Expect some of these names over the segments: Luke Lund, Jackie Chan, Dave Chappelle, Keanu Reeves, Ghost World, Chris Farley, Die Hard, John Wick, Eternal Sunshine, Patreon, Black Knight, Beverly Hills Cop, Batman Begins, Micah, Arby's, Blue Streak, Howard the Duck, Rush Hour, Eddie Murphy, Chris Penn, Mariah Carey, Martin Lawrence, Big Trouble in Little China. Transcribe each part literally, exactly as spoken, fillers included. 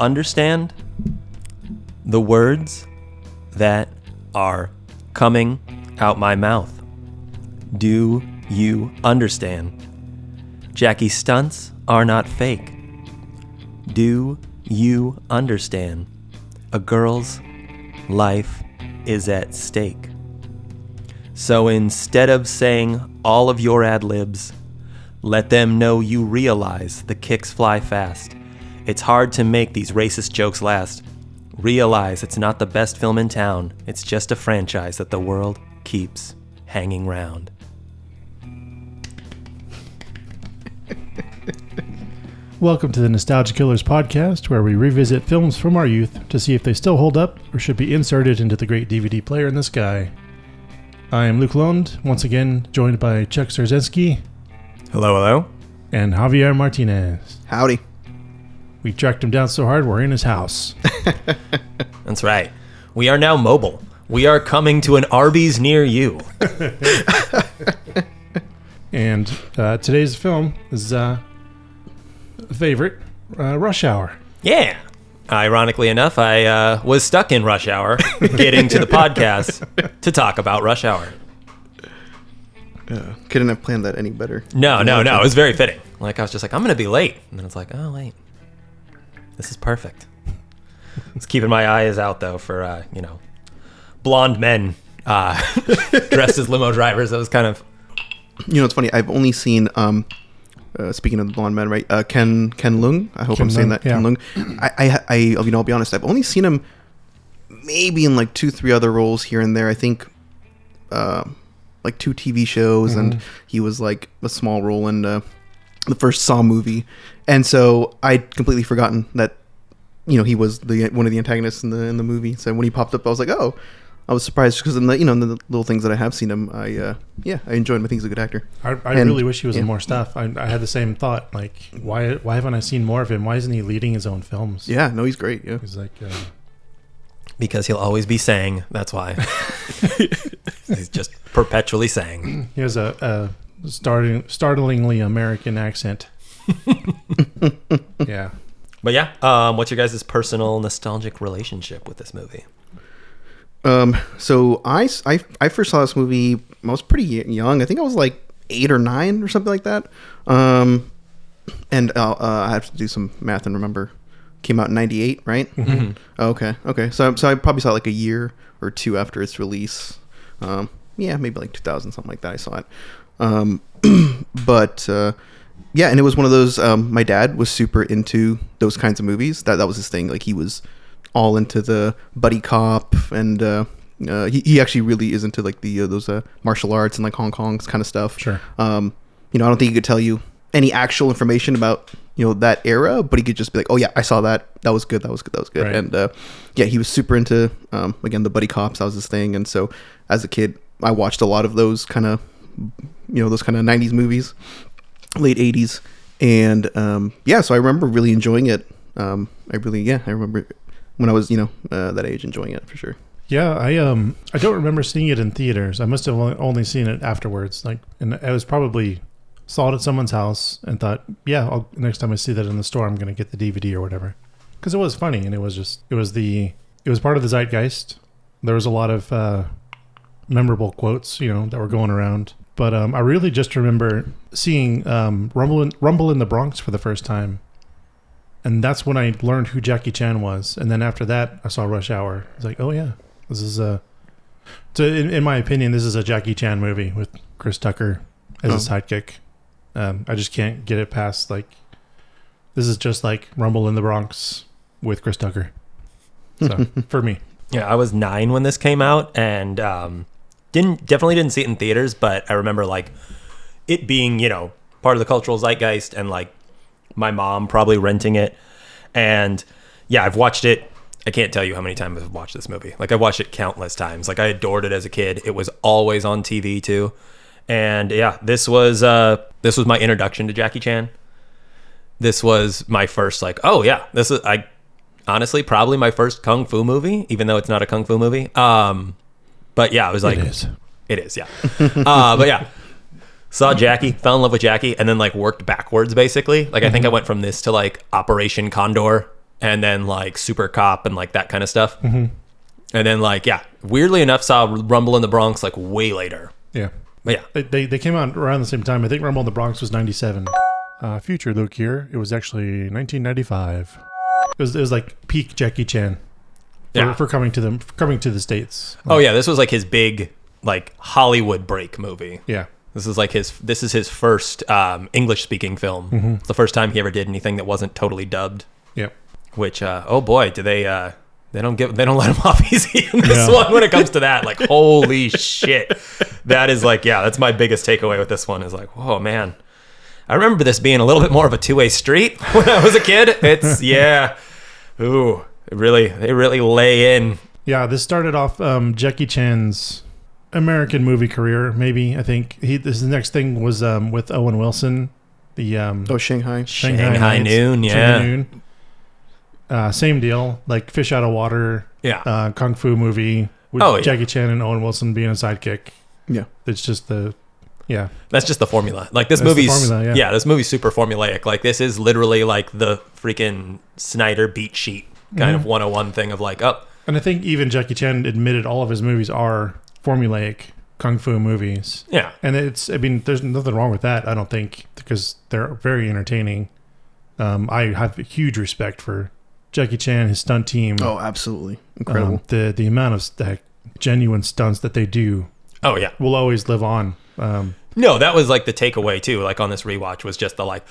understand the words that are coming out my mouth? Do you understand? Jackie's stunts are not fake. Do you understand? A girl's life is at stake. So instead of saying all of your ad-libs, let them know you realize the kicks fly fast. It's hard to make these racist jokes last. Realize it's not the best film in town. It's just a franchise that the world keeps hanging round. Welcome to the Nostalgia Killers podcast, where we revisit films from our youth to see if they still hold up or should be inserted into the great D V D player in the sky. I am Luke Lund, once again joined by Chuck Serzinski. Hello, hello. And Javier Martinez. Howdy. We tracked him down so hard we're in his house. That's right. We are now mobile. We are coming to an Arby's near you. And uh, today's film is... Uh, favorite uh, Rush Hour. Yeah. Ironically enough, I uh, was stuck in Rush Hour getting to the podcast to talk about Rush Hour. Uh, couldn't have planned that any better. No, no, no. It was very fitting. Like, I was just like, I'm going to be late. And then it's like, oh, wait. This is perfect. It's keeping my eyes out, though, for, uh, you know, blonde men uh, dressed as limo drivers. That was kind of... You know, it's funny. I've only seen... Um, Uh, speaking of the blonde man, right? Uh, Ken Ken Leung. I hope Ken I'm Leung, saying that. Yeah. Ken Leung. I, I, I, you know, I'll be honest. I've only seen him maybe in like two, three other roles here and there. I think, uh, like two T V shows, mm-hmm. and he was like a small role in uh, the first Saw movie. And so I'd completely forgotten that, you know, he was the one of the antagonists in the in the movie. So when he popped up, I was like, oh, I was surprised because in the you know in the little things that I have seen him, I uh, yeah I enjoyed him. I think he's a good actor. I, I and, really wish he was yeah. in more stuff. I, I had the same thought. Like why why haven't I seen more of him? Why isn't he leading his own films? Yeah, no, he's great. Yeah, he's like uh... because he'll always be saying. That's why he's just perpetually saying. He has a, a starting, startlingly American accent. Yeah, but yeah, um, what's your guys' personal nostalgic relationship with this movie? Um, so I, I, I first saw this movie, I was pretty young. I think I was like eight or nine or something like that. Um, and uh, uh, I have to do some math and remember. Came out in ninety-eight, right? Mm-hmm. Okay, okay. So, so I probably saw it like a year or two after its release. Um, yeah, maybe like two thousand, something like that. I saw it. Um, but, uh, yeah, and it was one of those, um, my dad was super into those kinds of movies. That, that was his thing. Like he was... all into the buddy cop, and uh, uh, he he actually really is into like the uh, those uh, martial arts and like Hong Kong's kind of stuff. Sure, um, you know, I don't think he could tell you any actual information about you know that era, but he could just be like, oh yeah, I saw that. That was good. That was good. That was good. Right. And uh, yeah, he was super into um, again the buddy cops. That was his thing. And so as a kid, I watched a lot of those kind of you know those kind of nineties movies, late eighties, and um, yeah. So I remember really enjoying it. Um, I really yeah, I remember. When I was, you know, uh, that age, enjoying it for sure. Yeah, I um, I don't remember seeing it in theaters. I must have only seen it afterwards. Like, and I was probably saw it at someone's house and thought, yeah, I'll, next time I see that in the store, I'm going to get the D V D or whatever, because it was funny and it was just, it was the, it was part of the zeitgeist. There was a lot of uh, memorable quotes, you know, that were going around. But um, I really just remember seeing um, Rumble in, Rumble in the Bronx for the first time. And that's when I learned who Jackie Chan was. And then after that, I saw Rush Hour. It's like, oh, yeah, this is a... So in, in my opinion, this is a Jackie Chan movie with Chris Tucker as oh. his sidekick. Um, I just can't get it past, like... This is just like Rumble in the Bronx with Chris Tucker. So, for me. Yeah, I was nine when this came out. And um, didn't definitely didn't see it in theaters. But I remember, like, it being, you know, part of the cultural zeitgeist and, like, my mom probably renting it. And yeah, I've watched it. I can't tell you how many times I've watched this movie. Like, I've watched it countless times. Like, I adored it as a kid. It was always on T V too. And yeah, this was uh this was my introduction to Jackie Chan. This was my first like, oh yeah, this is I honestly probably my first kung fu movie, even though it's not a kung fu movie. Um but yeah, I was like it is. It is, yeah. uh but yeah. Saw Jackie, fell in love with Jackie, and then like worked backwards basically. Like I think I went from this to like Operation Condor and then like Super Cop and like that kind of stuff. Mm-hmm. And then like, yeah, weirdly enough, saw Rumble in the Bronx like way later. Yeah. But yeah. They, they, they came out around the same time. I think Rumble in the Bronx was ninety-seven. Uh, future Luke here. It was actually nineteen ninety-five. It was, it was like peak Jackie Chan. For, yeah. for coming to them, for coming to the States. Like, oh yeah, this was like his big like Hollywood break movie. Yeah. This is like his, this is his first um, English speaking film. Mm-hmm. It's the first time he ever did anything that wasn't totally dubbed. Yep. Which uh, oh boy, do they uh, they don't give they don't let him off easy in this yeah. one when it comes to that. Like holy shit. That is like, yeah, that's my biggest takeaway with this one is like, whoa man. I remember this being a little bit more of a two-way street when I was a kid. It's yeah. Ooh. It really, they really lay in. Yeah, this started off um, Jackie Chan's American movie career. Maybe I think he. This the next thing was um, with Owen Wilson. The um, oh Shanghai Shanghai, Shanghai Noon, yeah. Shanghai Noon. Uh, same deal, like fish out of water. Yeah, uh, kung fu movie with oh, Jackie yeah. Chan and Owen Wilson being a sidekick. Yeah, it's just the yeah. That's just the formula. Like this That's movie's formula, yeah. yeah, this movie's super formulaic. Like this is literally like the freaking Snyder beat sheet. Kind mm-hmm. of one oh one thing of like up, oh. and I think even Jackie Chan admitted all of his movies are formulaic kung fu movies. Yeah, and it's I mean there's nothing wrong with that. I don't think because they're very entertaining. Um, I have a huge respect for Jackie Chan, his stunt team. Oh, absolutely incredible! Um, the the amount of like, genuine stunts that they do. Oh yeah, will always live on. Um, no, that was like the takeaway too. Like on this rewatch was just the like.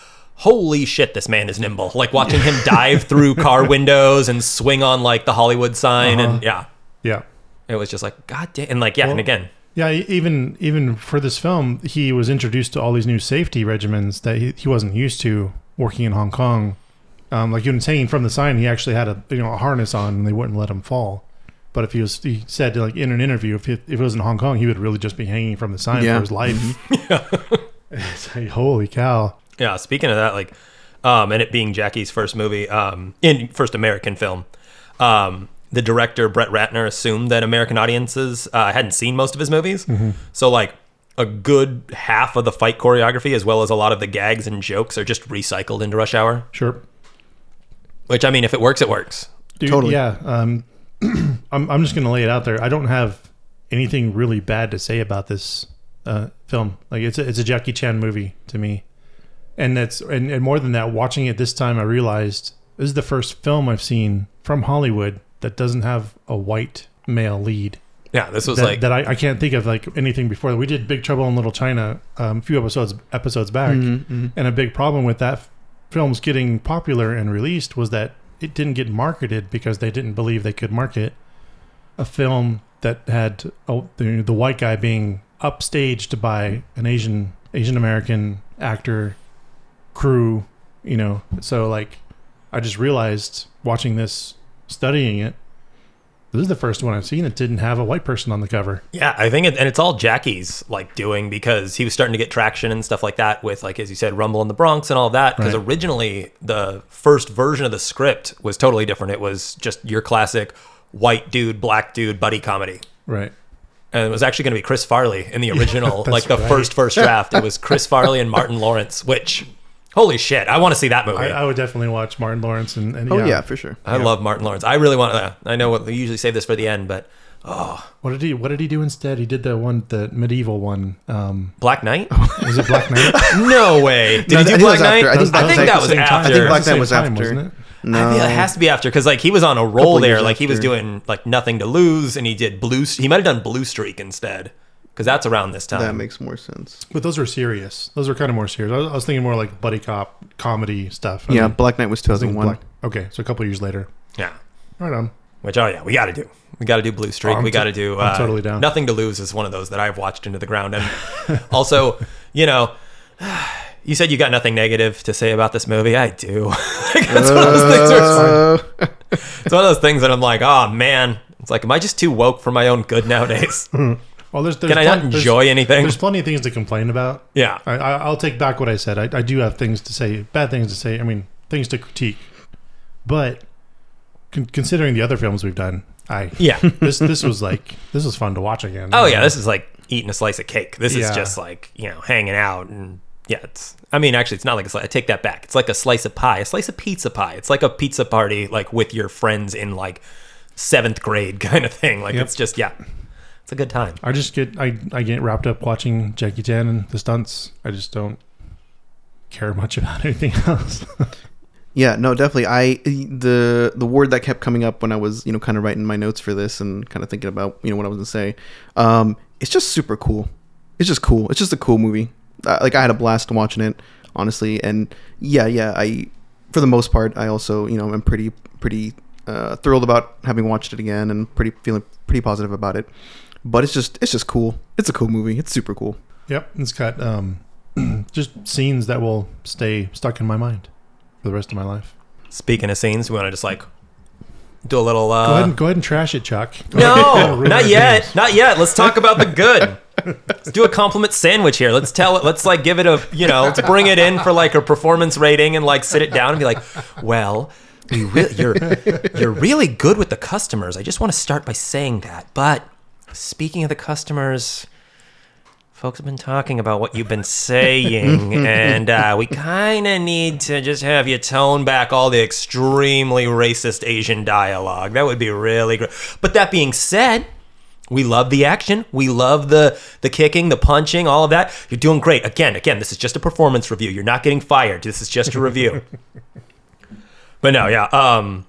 Holy shit, this man is nimble. Like watching him dive through car windows and swing on like the Hollywood sign. Uh-huh. And yeah. Yeah. It was just like, God damn. And like, yeah. Well, and again. Yeah. Even, even for this film, he was introduced to all these new safety regimens that he, he wasn't used to working in Hong Kong. Um, like even hanging from the sign, he actually had a, you know, a harness on and they wouldn't let him fall. But if he was, he said like in an interview, if, he, if it was in Hong Kong, he would really just be hanging from the sign yeah. for his life. yeah. It's like, holy cow. Yeah, speaking of that, like, um, and it being Jackie's first movie, um, in first American film, um, the director, Brett Ratner, assumed that American audiences uh, hadn't seen most of his movies. Mm-hmm. So, like, a good half of the fight choreography, as well as a lot of the gags and jokes, are just recycled into Rush Hour. Sure. Which, I mean, if it works, it works. Dude, totally. Yeah. Um, I'm, I'm just going to lay it out there. I don't have anything really bad to say about this uh, film. Like, it's a, it's a Jackie Chan movie to me. And that's and, and more than that, watching it this time, I realized this is the first film I've seen from Hollywood that doesn't have a white male lead. Yeah, this was that, like... That I, I can't think of like anything before. We did Big Trouble in Little China um, a few episodes episodes back. Mm-hmm. And a big problem with that f- film's getting popular and released was that it didn't get marketed because they didn't believe they could market a film that had oh, the, the white guy being upstaged by an Asian Asian American actor... crew, you know, so like I just realized watching this, studying it, this is the first one I've seen that didn't have a white person on the cover. Yeah, I think it, and it's all Jackie's like doing because he was starting to get traction and stuff like that with like, as you said, Rumble in the Bronx and all that. Because right. originally the first version of the script was totally different. It was just your classic white dude, black dude, buddy comedy. Right. And it was actually going to be Chris Farley in the original, yeah, like the right. first, first draft. It was Chris Farley and Martin Lawrence, which... Holy shit, I want to see that movie. I, I would definitely watch Martin Lawrence. and, and Oh, yeah. yeah, for sure. I yeah. love Martin Lawrence. I really want to... I know what, we usually save this for the end, but... oh, What did he What did he do instead? He did the one, the medieval one. Um, Black Knight? Was it Black Knight? No way. Did no, he do Black Knight? I think that was after. I think Black Knight was after. No. I mean, it has to be after, because like, he was on a roll there. Like after. He was doing like Nothing to Lose, and he did Blue... He might have done Blue Streak instead. Because that's around this time. That makes more sense. But those are serious. Those are kind of more serious. I was, I was thinking more like buddy cop comedy stuff. I yeah, mean, Black Knight was two thousand one. Black, okay, so a couple years later. Yeah. Right on. Which, oh yeah, we got to do. We got to do Blue Streak. Oh, we got to do... I'm uh, totally down. Nothing to Lose is one of those that I've watched into the ground. And also, you know... You said you got nothing negative to say about this movie. I do. It's, uh, one of those things where it's, it's one of those things that I'm like, oh man. It's like, am I just too woke for my own good nowadays? Well, there's, there's Can I not plenty, enjoy there's, anything? There's plenty of things to complain about. Yeah. I, I'll take back what I said. I, I do have things to say, bad things to say. I mean, things to critique. But con- considering the other films we've done, I yeah. this this was like, this was fun to watch again. Oh, yeah. Know? This is like eating a slice of cake. This yeah. is just like, you know, hanging out and Yeah, it's. I mean, actually, it's not like a slice. I take that back. It's like a slice of pie, a slice of pizza pie. It's like a pizza party, like with your friends in like seventh grade kind of thing. Like yep. it's just, yeah, it's a good time. I just get, I, I get wrapped up watching Jackie Chan and the stunts. I just don't care much about anything else. Yeah, no, definitely. I the the word that kept coming up when I was, you know, kind of writing my notes for this and kind of thinking about, you know, what I was gonna say. Um, it's just super cool. It's just cool. It's just a cool movie. Like, I had a blast watching it, honestly, and yeah, yeah. I, for the most part, I also, you know, am pretty, pretty uh, thrilled about having watched it again, and pretty feeling pretty positive about it. But it's just, it's just cool. It's a cool movie. It's super cool. Yep, it's got um, just scenes that will stay stuck in my mind for the rest of my life. Speaking of scenes, we want to just like do a little. Uh... Go ahead and go ahead and trash it, Chuck. Go no, not yet, things. not yet. Let's talk about the good. Let's do a compliment sandwich here. Let's tell it. Let's like give it a, you know, let's bring it in for like a performance rating and like sit it down and be like, well, we re- you're you're really good with the customers. I just want to start by saying that. But speaking of the customers, folks have been talking about what you've been saying, and uh, we kind of need to just have you tone back all the extremely racist Asian dialogue. That would be really great. But that being said, we love the action. We love the the kicking, the punching, all of that. You're doing great. Again, again, this is just a performance review. You're not getting fired. This is just a review. But no, yeah, um,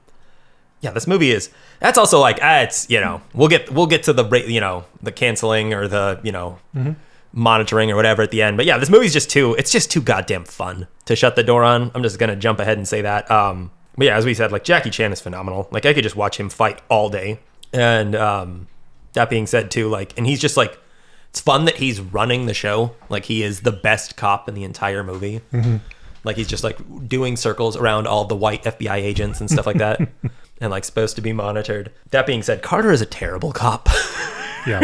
yeah. This movie is. That's also like ah, it's you know we'll get we'll get to the you know the canceling or the you know mm-hmm. monitoring or whatever at the end. But yeah, this movie's just too. It's just too goddamn fun to shut the door on. I'm just gonna jump ahead and say that. Um, but yeah, as we said, like Jackie Chan is phenomenal. Like I could just watch him fight all day, and. Um, That being said, too, like, and he's just like, it's fun that he's running the show. Like, he is the best cop in the entire movie. Mm-hmm. Like, he's just like doing circles around all the white F B I agents and stuff like that, and like supposed to be monitored. That being said, Carter is a terrible cop. Yeah.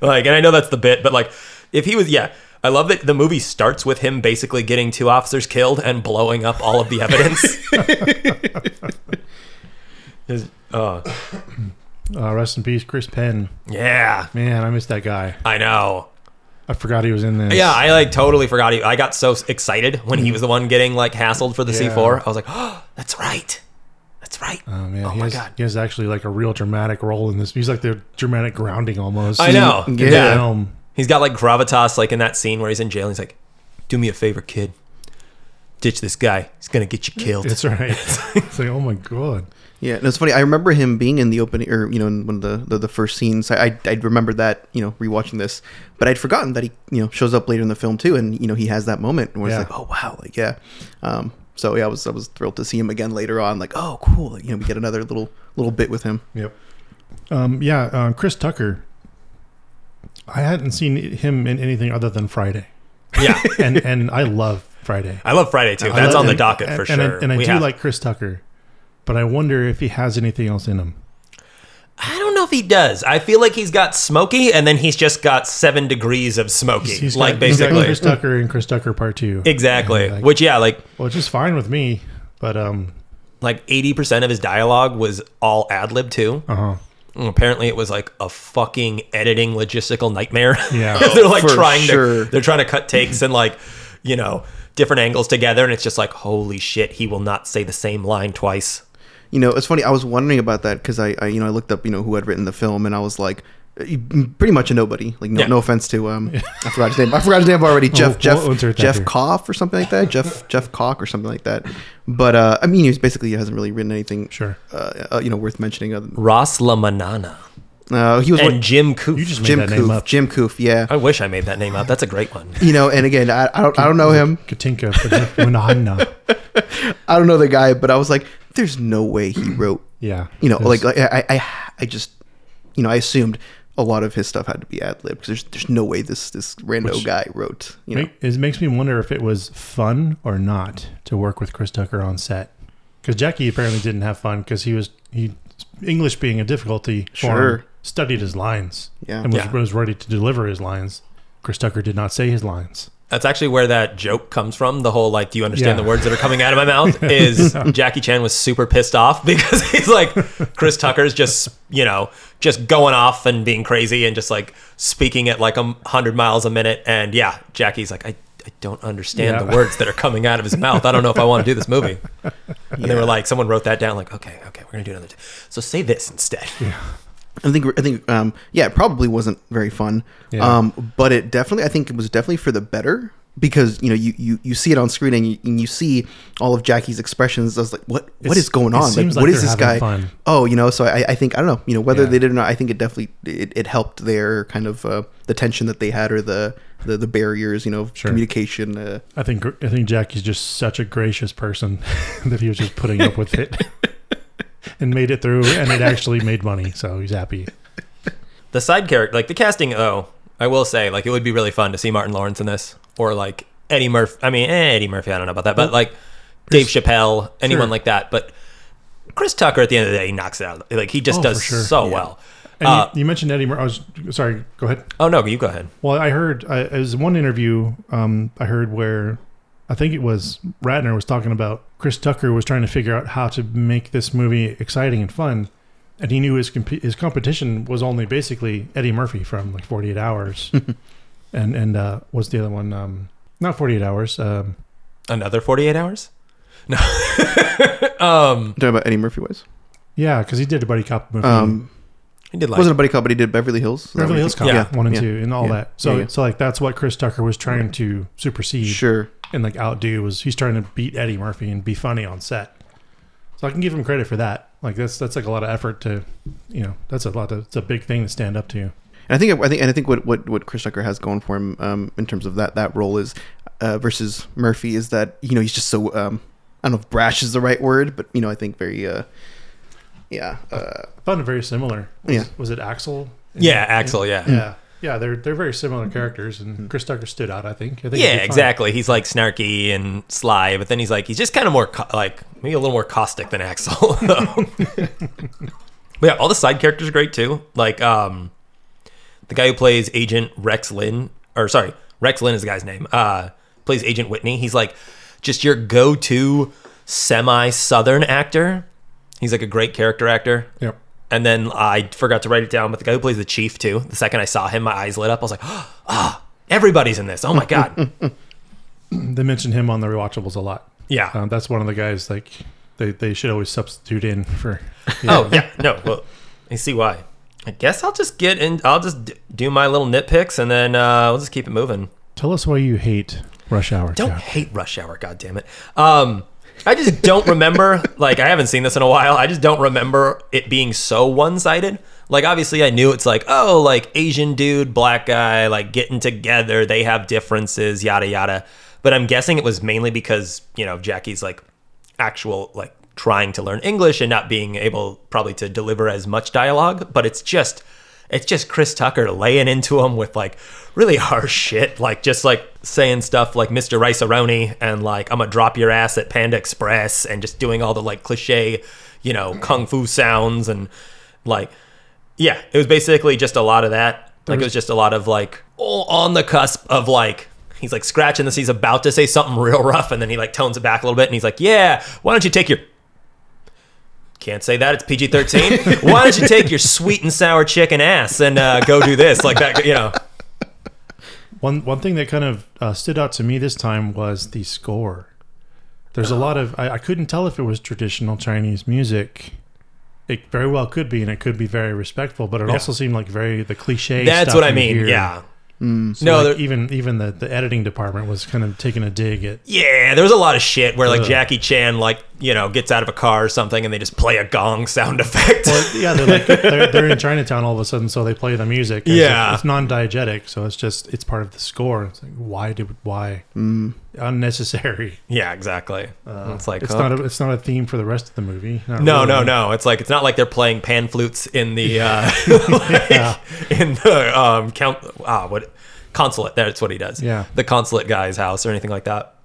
Like, and I know that's the bit, but like, if he was, yeah, I love that the movie starts with him basically getting two officers killed and blowing up all of the evidence. His, uh, Uh, rest in peace, Chris Penn. Yeah. Man, I miss that guy. I know. I forgot he was in this. Yeah, I like totally forgot. He, I got so excited when he was the one getting like hassled for the yeah. C four. I was like, oh, that's right. That's right. Oh, man. Oh he my has, God. He has actually like a real dramatic role in this. He's like the dramatic grounding almost. I know. Yeah. yeah. He's got like gravitas like in that scene where he's in jail. And he's like, do me a favor, kid. Ditch this guy. He's going to get you killed. That's right. It's like, oh my God. Yeah, and it's funny. I remember him being in the opening, or you know, in one of the the, the first scenes. I, I I remember that, you know, rewatching this, but I'd forgotten that he you know shows up later in the film too, and you know he has that moment, and we're yeah. just like, oh wow, like yeah. Um, so yeah, I was I was thrilled to see him again later on. Like, oh cool, like, you know, we get another little little bit with him. Yep. Um, yeah, uh, Chris Tucker. I hadn't seen him in anything other than Friday. Yeah, and and I love Friday. I love Friday too. I That's love, on the docket and, for and sure. I, and I we do have. like Chris Tucker. But I wonder if he has anything else in him. I don't know if he does. I feel like he's got Smokey, and then he's just got seven degrees of Smokey. He's, he's like got, basically he's got Chris Tucker and Chris Tucker Part Two. Exactly. Like, which yeah, like which is fine with me. But um, like eighty percent of his dialogue was all ad lib too. Uh huh. Apparently, it was like a fucking editing logistical nightmare. Yeah, they're like For trying sure. to they're trying to cut takes and like you know different angles together, and it's just like holy shit, he will not say the same line twice. You know, it's funny. I was wondering about that because I, I, you know, I looked up, you know, who had written the film, and I was like, pretty much a nobody. Like, no, yeah. no offense to um, yeah. I forgot his name. I forgot his name already. Jeff, oh, Jeff, we'll Jeff Koff or something like that. Jeff, Jeff Koch or something like that. But uh, I mean, he's basically he hasn't really written anything, sure. Uh, uh, you know, worth mentioning. Other than Ross LaManana. Uh, he was and one, Jim Koof. You just made Jim that Koof, name up. Jim Koof. Yeah. I wish I made that name up. That's a great one. You know, and again, I, I don't, I don't know him. Katinka Winahna. I don't know the guy, but I was like, there's no way he wrote. Yeah. You know, like, like I, I, I just, you know, I assumed a lot of his stuff had to be ad lib because there's, there's no way this, this rando Which guy wrote. You make, know, it makes me wonder if it was fun or not to work with Chris Tucker on set, because Jackie apparently didn't have fun because he was he English being a difficulty. Sure. Him, studied his lines. Yeah. And was, yeah. was ready to deliver his lines. Chris Tucker did not say his lines. That's actually where that joke comes from. The whole, like, do you understand yeah. the words that are coming out of my mouth? Is Jackie Chan was super pissed off because he's like, Chris Tucker's just, you know, just going off and being crazy and just like speaking at like a hundred miles a minute. And yeah, Jackie's like, I I don't understand yeah. the words that are coming out of his mouth. I don't know if I want to do this movie. And yeah. they were like, someone wrote that down, like, okay, okay, we're going to do another. T- so say this instead. Yeah. I think, I think, um, yeah, it probably wasn't very fun, yeah. um, but it definitely, I think it was definitely for the better, because, you know, you, you, you see it on screen and you, and you see all of Jackie's expressions. I was like, what, what it's, is going on? Like, like, what is this guy? Fun. Oh, you know, so I, I think, I don't know, you know, whether yeah. they did or not, I think it definitely, it, it helped their kind of, uh, the tension that they had, or the, the, the barriers, you know, sure. communication. Uh, I think, I think Jackie's just such a gracious person that he was just putting up with it. And made it through, and it actually made money, so he's happy. The side character, like the casting, though, I will say, like, it would be really fun to see Martin Lawrence in this, or like Eddie Murphy. I mean, eh, Eddie Murphy, I don't know about that, but like Dave Chappelle, anyone sure. like that. But Chris Tucker, at the end of the day, he knocks it out. Like, he just oh, does sure. so yeah. well. And uh, you, you mentioned Eddie Murphy. I was sorry. Go ahead. Oh no, you go ahead. Well, I heard I, it was one interview um, I heard where. I think it was Ratner was talking about Chris Tucker was trying to figure out how to make this movie exciting and fun. And he knew his comp- his competition was only basically Eddie Murphy from like forty-eight hours. and and uh, what's the other one? Um, not forty-eight hours. Um, Another forty-eight hours? No. um, Talking about Eddie Murphy was? Yeah, because he did a buddy cop movie. Um, he did like, wasn't a buddy cop, but he did Beverly Hills. Beverly Hills Cop, yeah. one and yeah. two and all yeah. that. So, yeah, yeah. so like that's what Chris Tucker was trying yeah. to supersede. Sure. And like outdo was he's trying to beat Eddie Murphy and be funny on set, so I can give him credit for that. Like that's that's like a lot of effort to, you know, that's a lot. To, it's a big thing to stand up to. And I think I think and I think what what, what Chris Tucker has going for him um, in terms of that that role is uh, versus Murphy is that, you know, he's just so um, I don't know if brash is the right word, but you know I think very uh, yeah. Uh, I found it very similar. Was, yeah, was it Axel? In, yeah, Axel. In, yeah, yeah. Yeah, they're they're very similar characters, and Chris Tucker stood out, I think. I think yeah, exactly. He's like snarky and sly, but then he's like he's just kind of more ca- like maybe a little more caustic than Axel. Though. But yeah, all the side characters are great too. Like um, the guy who plays Agent Rex Lynn, or sorry, Rex Lynn is the guy's name. Uh, plays Agent Whitney. He's like just your go-to semi-Southern actor. He's like a great character actor. Yep. And then I forgot to write it down, but the guy who plays the chief, too, the second I saw him, my eyes lit up. I was like, ah, oh, everybody's in this. Oh, my God. They mentioned him on the rewatchables a lot. Yeah. Um, that's one of the guys, like, they, they should always substitute in for. You know. Oh, yeah. No. Well, I see why. I guess I'll just get in. I'll just do my little nitpicks, and then uh, we'll just keep it moving. Tell us why you hate Rush Hour. Don't Jack. hate Rush Hour, goddammit. Um... I just don't remember, like, I haven't seen this in a while. I just don't remember it being so one-sided. Like, obviously, I knew it's like, oh, like, Asian dude, black guy, like, getting together. They have differences, yada, yada. But I'm guessing it was mainly because, you know, Jackie's, like, actual, like, trying to learn English and not being able probably to deliver as much dialogue. But it's just, it's just Chris Tucker laying into him with, like, really harsh shit, like just like saying stuff like Mister Rice-A-Roni and like I'm gonna drop your ass at Panda Express and just doing all the like cliche, you know, kung fu sounds and like, yeah, it was basically just a lot of that. Like it was just a lot of like all on the cusp of like he's like scratching this, he's about to say something real rough and then he like tones it back a little bit and he's like, yeah, why don't you take your can't say that, it's P G thirteen. Why don't you take your sweet and sour chicken ass and uh, go do this like that, you know. One one thing that kind of uh, stood out to me this time was the score. There's a lot of... I, I couldn't tell if it was traditional Chinese music. It very well could be, and it could be very respectful, but it yeah. also seemed like very... The cliche That's stuff what I mean, here. yeah. Mm. So no, like there, even even the, the editing department was kind of taking a dig at... Yeah, there was a lot of shit where, like, ugh. Jackie Chan, like, you know, gets out of a car or something, and they just play a gong sound effect. Well, yeah, they're, like, they're, they're in Chinatown all of a sudden, so they play the music. Yeah. It's, it's non-diegetic, so it's just, it's part of the score. It's like, why did, why? Mm. Unnecessary. Yeah, exactly. Uh, it's like, it's, oh. not a, it's not a theme for the rest of the movie. Not no, really. no, no. It's like, it's not like they're playing pan flutes in the, uh, like, yeah. in the, um, count, ah, what, consulate. That's what he does. Yeah. The consulate guy's house or anything like that.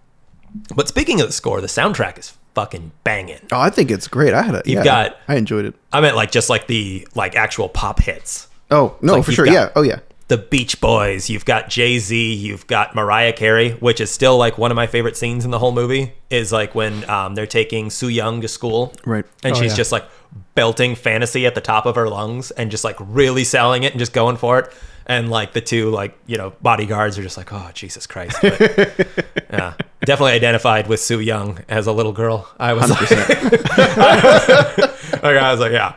But speaking of the score, the soundtrack is fucking banging. Oh, I think it's great. I had a, you've yeah, got, I enjoyed it. I meant like, just like the, like actual pop hits. Oh, no, like for sure. Yeah. Oh, yeah. The Beach Boys, you've got Jay-Z, you've got Mariah Carey, which is still like one of my favorite scenes in the whole movie, is like when um, they're taking Sue Young to school. Right. And oh, she's yeah. just like belting Fantasy at the top of her lungs and just like really selling it and just going for it. And like the two, like, you know, bodyguards are just like, oh, Jesus Christ. But, yeah, definitely identified with Sue Young as a little girl. I was one hundred percent. Like, like, I was like, yeah.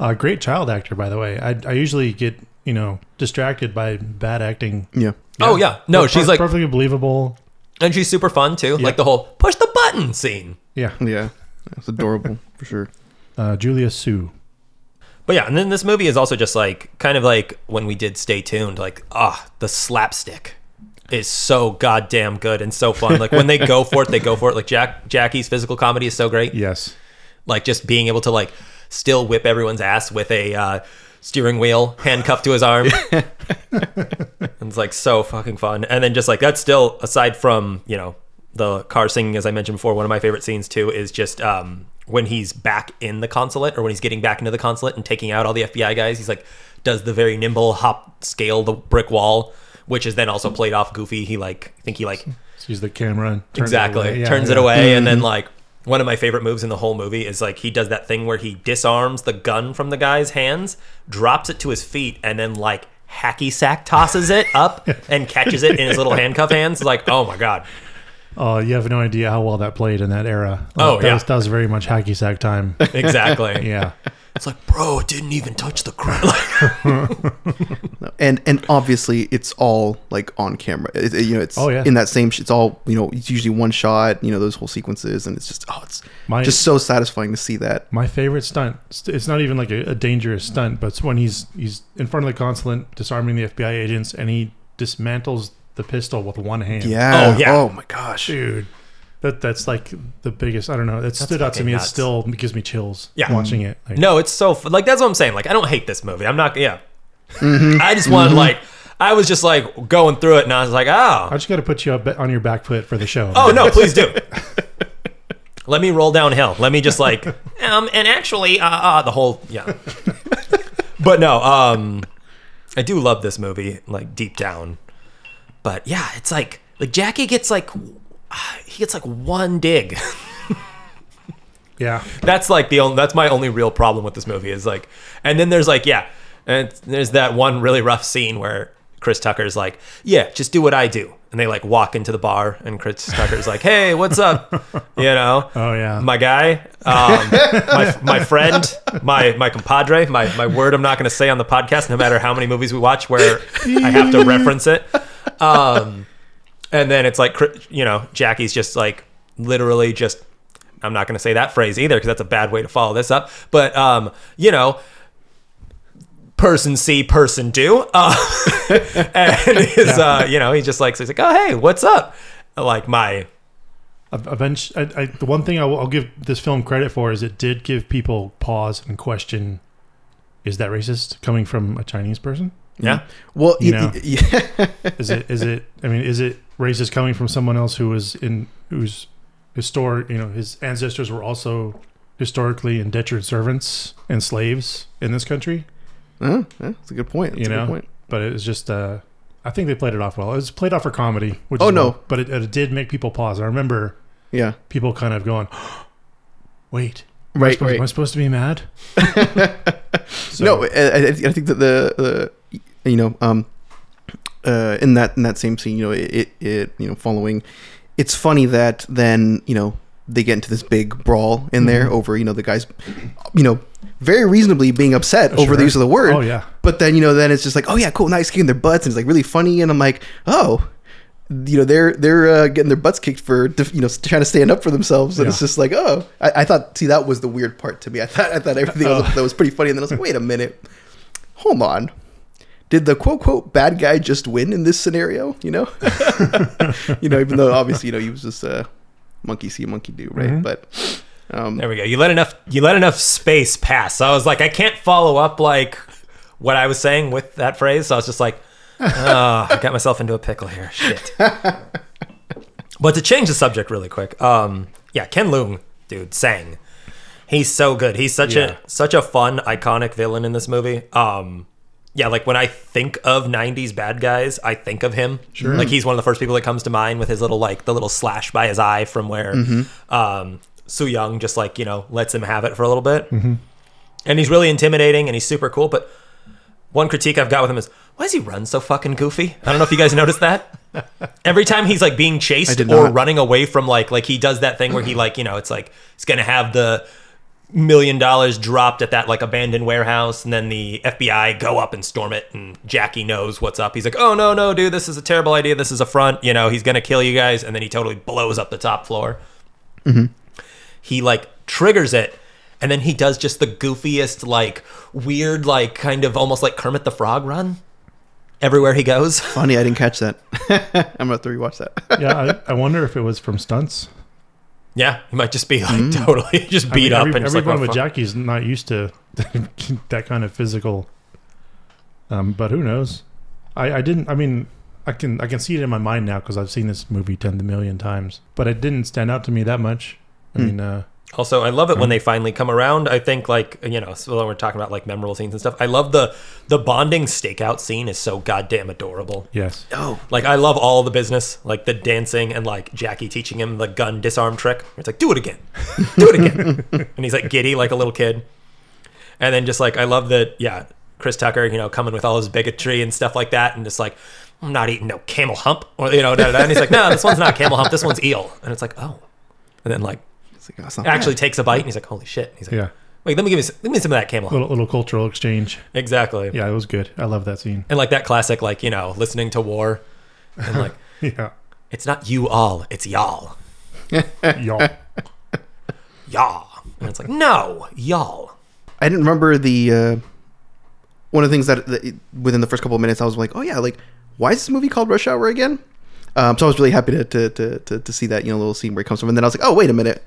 A great child actor, by the way. I I usually get, you know, distracted by bad acting. Yeah. yeah. Oh, yeah. No, but she's per- like perfectly believable. And she's super fun, too. Yeah. Like the whole push the button scene. Yeah. Yeah. That's adorable for sure. Uh, Julia Sue. But yeah, and then this movie is also just like kind of like when we did Stay Tuned, like, ah, oh, the slapstick is so goddamn good and so fun. Like when they go for it, they go for it. Like Jack Jackie's physical comedy is so great. Yes. Like just being able to like still whip everyone's ass with a uh, steering wheel handcuffed to his arm. It's like so fucking fun. And then just like that's still, aside from, you know, the car singing, as I mentioned before, one of my favorite scenes too is just um, when he's back in the consulate, or when he's getting back into the consulate and taking out all the F B I guys. He's like, does the very nimble hop, scale the brick wall, which is then also played off goofy. He like, I think he like sees the camera and turns exactly it away. Yeah, turns yeah. it away, and then like one of my favorite moves in the whole movie is like he does that thing where he disarms the gun from the guy's hands, drops it to his feet, and then like hacky sack tosses it up and catches it in his little handcuff hands. Like, oh my god. Oh, you have no idea how well that played in that era. Like, oh, that yeah. Was, that was very much hacky sack time. Exactly. Yeah. It's like, bro, it didn't even touch the ground. and and obviously, it's all, like, on camera. It, it, you know, it's oh, yeah. in that same, sh- it's all, you know, it's usually one shot, you know, those whole sequences. And it's just, oh, it's my, just so satisfying to see that. My favorite stunt, it's not even, like, a, a dangerous stunt, but it's when he's he's in front of the consulate disarming the F B I agents, and he dismantles the pistol with one hand. Yeah. Oh, yeah. Oh my gosh, dude, that that's like the biggest. I don't know. That that's stood out to me. Nuts. It still gives me chills. Yeah. Watching it. Like, no, it's so like that's what I'm saying. Like I don't hate this movie. I'm not. Yeah. Mm-hmm. I just wanted mm-hmm. like I was just like going through it, and I was like, oh. I just got to put you up on your back foot for the show. Oh no, please do. Let me roll downhill. Let me just like um and actually uh, uh the whole yeah. But no, um, I do love this movie like deep down. But yeah, it's like like Jackie gets like he gets like one dig. Yeah, that's like the only, that's my only real problem with this movie is like, and then there's like yeah, and there's that one really rough scene where Chris Tucker's like, yeah, just do what I do, and they like walk into the bar and Chris Tucker's like, hey, what's up, you know? Oh yeah, my guy, um, my my friend, my my compadre, my my word I'm not going to say on the podcast, no matter how many movies we watch where I have to reference it. Um, and then it's like, you know, Jackie's just like literally just, I'm not going to say that phrase either because that's a bad way to follow this up. But, um, you know, person see, person do. Uh, and his, yeah. uh, you know, he's just like, so he's like, oh, hey, what's up? Like my. Eventually, I, I, the one thing I'll, I'll give this film credit for is it did give people pause and question, is that racist coming from a Chinese person? Yeah. Well, you know, yeah. is it is it? I mean, is it racist coming from someone else who was in whose historic? You know, his ancestors were also historically indentured servants and slaves in this country. Uh, yeah, that's a good point. That's you know, a good point. But it was just. Uh, I think they played it off well. It was played off for comedy. Which oh is no! One, but it, it did make people pause. I remember. Yeah. People kind of going, oh, wait. Right, supposed, right. Am I supposed to be mad? So. No, I, I think that the, the you know um, uh, in that in that same scene, you know, it, it you know following, it's funny that then you know they get into this big brawl in mm-hmm. there over you know the guys, you know, very reasonably being upset oh, over sure. the use of the word. Oh yeah. But then you know then it's just like oh yeah cool now he's kicking their butts and it's like really funny and I'm like oh. You know they're they're uh, getting their butts kicked for you know trying to stand up for themselves, and yeah. It's just like oh, I, I thought see that was the weird part to me. I thought I thought everything oh. was, that was pretty funny, and then I was like, wait a minute, hold on, did the quote quote bad guy just win in this scenario? You know, you know, even though obviously you know he was just a uh, monkey see, monkey do, right? Mm-hmm. But um, there we go. You let enough you let enough space pass. So I was like, I can't follow up like what I was saying with that phrase. So I was just like. Oh, I got myself into a pickle here. Shit. But to change the subject really quick, um, yeah, Ken Leung, dude, sang. He's so good. He's such yeah. a such a fun, iconic villain in this movie. Um, yeah, like when I think of nineties bad guys, I think of him. Sure. Like he's one of the first people that comes to mind with his little like the little slash by his eye from where mm-hmm. um, Soo Young just like you know lets him have it for a little bit, mm-hmm. and he's really intimidating and he's super cool, but. One critique I've got with him is, why does he run so fucking goofy? I don't know if you guys noticed that. Every time he's like being chased or running away from like, like he does that thing where he like, you know, it's like, he's going to have the million dollars dropped at that like abandoned warehouse. And then the F B I go up and storm it. And Jackie knows what's up. He's like, oh no, no, dude, this is a terrible idea. This is a front, you know, he's going to kill you guys. And then he totally blows up the top floor. Mm-hmm. He like triggers it. And then he does just the goofiest, like, weird, like, kind of almost like Kermit the Frog run everywhere he goes. Funny, I didn't catch that. I'm about to rewatch that. Yeah, I, I wonder if it was from stunts. Yeah, he might just be, like, mm. totally just beat I mean, every, up. And everyone like, oh, with fun. Jackie's not used to that kind of physical, um, but who knows? I, I didn't, I mean, I can I can see it in my mind now because I've seen this movie ten million times, but it didn't stand out to me that much. I mm. mean, uh. Also, I love it when they finally come around. I think, like, you know, so we're talking about, like, memorable scenes and stuff. I love the the bonding stakeout scene is so goddamn adorable. Yes. Oh. Like, I love all the business, like, the dancing and, like, Jackie teaching him the gun disarm trick. It's like, do it again. Do it again. And he's, like, giddy like a little kid. And then just, like, I love that, yeah, Chris Tucker, you know, coming with all his bigotry and stuff like that and just, like, I'm not eating no camel hump. Or, you know, da, da, da. And he's like, no, this one's not camel hump. This one's eel. And it's like, oh. And then, like, Like, oh, actually bad. Takes a bite and he's like, holy shit. He's like, yeah. Wait, let me give me some, give me some of that camel. Little, little cultural exchange. Exactly. Yeah, it was good. I love that scene. And like that classic, like, you know, listening to war. And like, yeah. It's not you all, it's y'all. Y'all. Y'all. And it's like, no, y'all. I didn't remember the, uh, one of the things that, that within the first couple of minutes, I was like, oh yeah, like, why is this movie called Rush Hour again? Um, so I was really happy to, to, to, to, to see that, you know, little scene where it comes from. And then I was like, oh, wait a minute.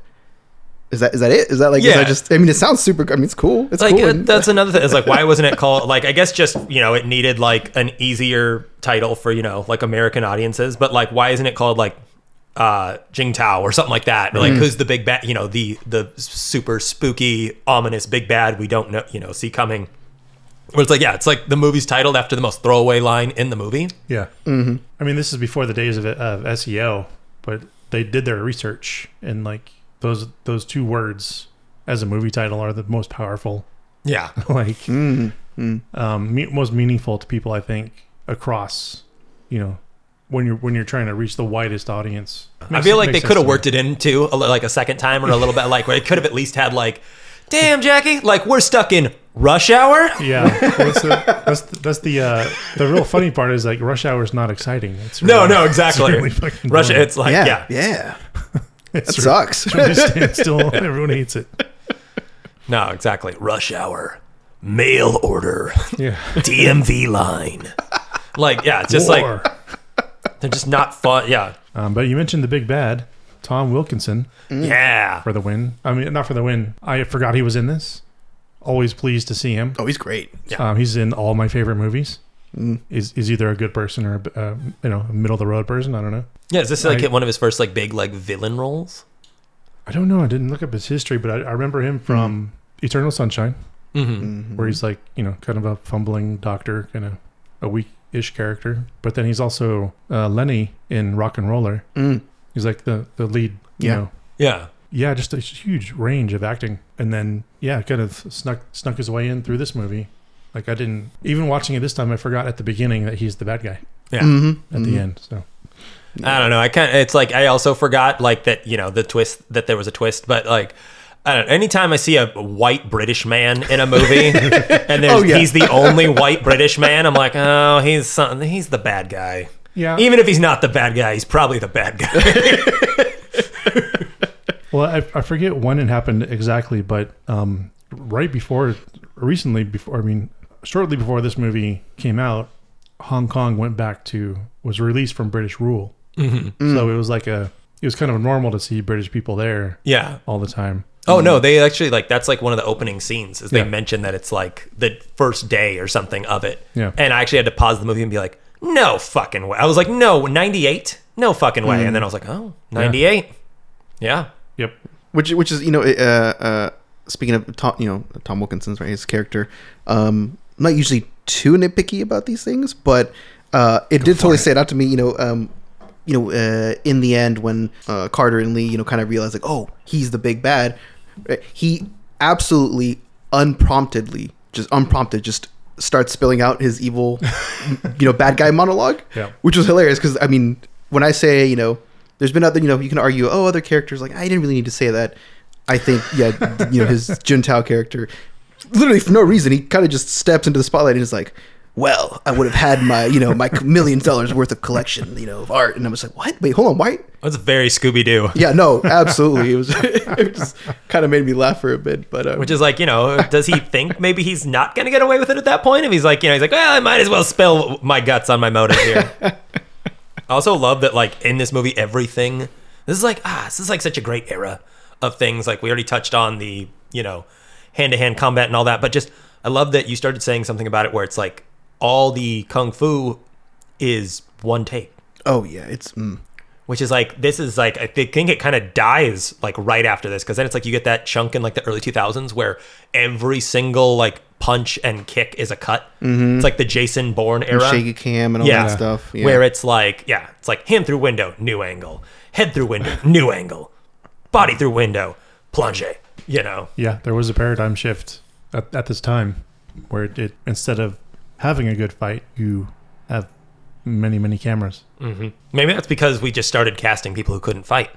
Is that is that it? Is that like, yeah. is that just, I mean, it sounds super, I mean, it's cool. It's like, cool. It, and, that's another thing. It's like, why wasn't it called, like, I guess just, you know, it needed like an easier title for, you know, like American audiences, but like, why isn't it called like uh, Jing Tao or something like that? Or, like, mm-hmm. who's the big bad, you know, the, the super spooky, ominous big bad we don't know, you know, see coming. But it's like, yeah, it's like the movie's titled after the most throwaway line in the movie. Yeah. Mm-hmm. I mean, this is before the days of, of S E O, but they did their research and like, Those those two words as a movie title are the most powerful. Yeah. Like, mm-hmm. um, me- most meaningful to people, I think, across, you know, when you're when you're trying to reach the widest audience. Makes, I feel like they could have worked it into a, like a second time or a little bit, like where it could have at least had like, damn, Jackie, like we're stuck in Rush Hour. Yeah. That's the that's the, that's the, uh, the real funny part is like Rush Hour is not exciting. It's really, no, no, exactly. It's really Rush, it's like, yeah. Yeah. yeah. It's that really, sucks. Really still, everyone hates it. No, exactly. Rush Hour, mail order, yeah. D M V line. Like, yeah, it's just War. Like they're just not fun. Yeah. Um, but you mentioned the big bad, Tom Wilkinson. Mm. Yeah, for the win. I mean, not for the win. I forgot he was in this. Always pleased to see him. Oh, he's great. Yeah. Um, he's in all my favorite movies. Mm. Is is either a good person or a, uh, you know, middle of the road person? I don't know. Yeah, is this like I, one of his first like big like villain roles? I don't know. I didn't look up his history, but I, I remember him from mm-hmm. Eternal Sunshine, mm-hmm. where he's like, you know, kind of a fumbling doctor, kind of a weak-ish character. But then he's also uh, Lenny in Rock and Roller. Mm. He's like the the lead. You yeah. know. Yeah. Yeah, just a huge range of acting, and then yeah, kind of snuck snuck his way in through this movie. Like I didn't, even watching it this time, I forgot at the beginning that he's the bad guy. Yeah. Mm-hmm. At the mm-hmm. end, so. Yeah. I don't know. I kind of, it's like, I also forgot like that, you know, the twist, that there was a twist, but like, I don't know. Anytime I see a white British man in a movie and there's, oh, yeah. he's the only white British man, I'm like, oh, he's something, he's the bad guy. Yeah. Even if he's not the bad guy, he's probably the bad guy. Well, I, I forget when it happened exactly, but um, right before, recently before, I mean, shortly before this movie came out, Hong Kong went back to, was released from British rule. Mm-hmm. Mm. So it was like a, it was kind of normal to see British people there yeah. all the time. Oh, mm-hmm. no, they actually like, that's like one of the opening scenes is they yeah. mention that it's like the first day or something of it. Yeah. And I actually had to pause the movie and be like, no fucking way. I was like, no, ninety-eight? No fucking way. Mm. And then I was like, oh, ninety-eight? Yeah. yeah. Yep. Which, which is, you know, uh, uh, speaking of Tom, you know, Tom Wilkinson's, right, his character, um, I'm not usually too nitpicky about these things, but uh, it Go did totally it. stand out to me, you know, um, you know, uh, in the end when uh, Carter and Lee, you know, kind of realized like, oh, he's the big bad. Right? He absolutely unpromptedly, just unprompted, just starts spilling out his evil, you know, bad guy monologue, yeah. which was hilarious because, I mean, when I say, you know, there's been other, you know, you can argue, oh, other characters, like, I didn't really need to say that. I think, yeah, you know, his Jun Tao character, literally for no reason, he kind of just steps into the spotlight and is like, well, I would have had my, you know, my million dollars worth of collection, you know, of art. And I was like, what? Wait, hold on, why? That's very Scooby-Doo. Yeah, no, absolutely. It was, it just kind of made me laugh for a bit. But um, which is like, you know, does he think maybe he's not going to get away with it at that point? If he's like, you know, he's like, well, I might as well spill my guts on my motive here. I also love that, like, in this movie, everything, this is like, ah, this is like such a great era of things. Like, we already touched on the, you know, hand-to-hand combat and all that. But just, I love that you started saying something about it where it's like, all the kung fu is one take. Oh yeah, it's mm. which is like, this is like, I think it kind of dies like right after this, because then it's like you get that chunk in like the early two thousands where every single like punch and kick is a cut. Mm-hmm. It's like the Jason Bourne era, and shaky cam and all yeah. that stuff. Yeah. Where it's like, yeah, it's like hand through window, new angle, head through window, new angle, body through window, plunge. You know. Yeah, there was a paradigm shift at, at this time where it, it instead of having a good fight, you have many, many cameras. Mm-hmm. Maybe that's because we just started casting people who couldn't fight.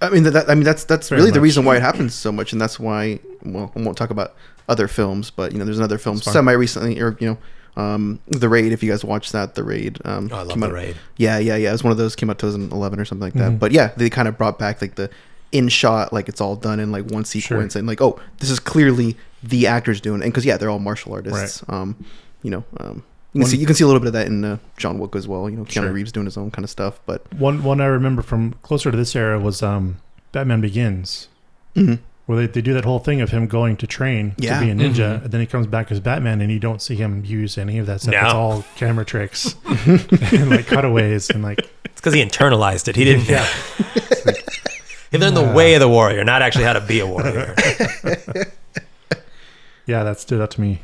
I mean, that, I mean that's that's Very really much. the reason why it happens so much, and that's why, well, I won't talk about other films, but, you know, there's another film semi-recently, or, you know, um, The Raid, if you guys watched that, The Raid. Um, oh, I love The out, Raid. Yeah, yeah, yeah. It was one of those, came out two thousand eleven or something like that. Mm-hmm. But, yeah, they kind of brought back, like, the in-shot, like, it's all done in, like, one sequence, sure. and, like, oh, this is clearly the actors doing it, because, yeah, they're all martial artists. Right. Um, You know, um, you, can one, see, you can see a little bit of that in uh, John Wick as well. You know, Keanu sure. Reeves doing his own kind of stuff. But one one I remember from closer to this era was um, Batman Begins, mm-hmm. where they, they do that whole thing of him going to train yeah. to be a ninja, mm-hmm. and then he comes back as Batman, and you don't see him use any of that stuff. No. It's all camera tricks and like cutaways and like. It's because he internalized it. He didn't. Yeah. Like, he learned uh, the way of the warrior, not actually how to be a warrior. Yeah, that stood out to me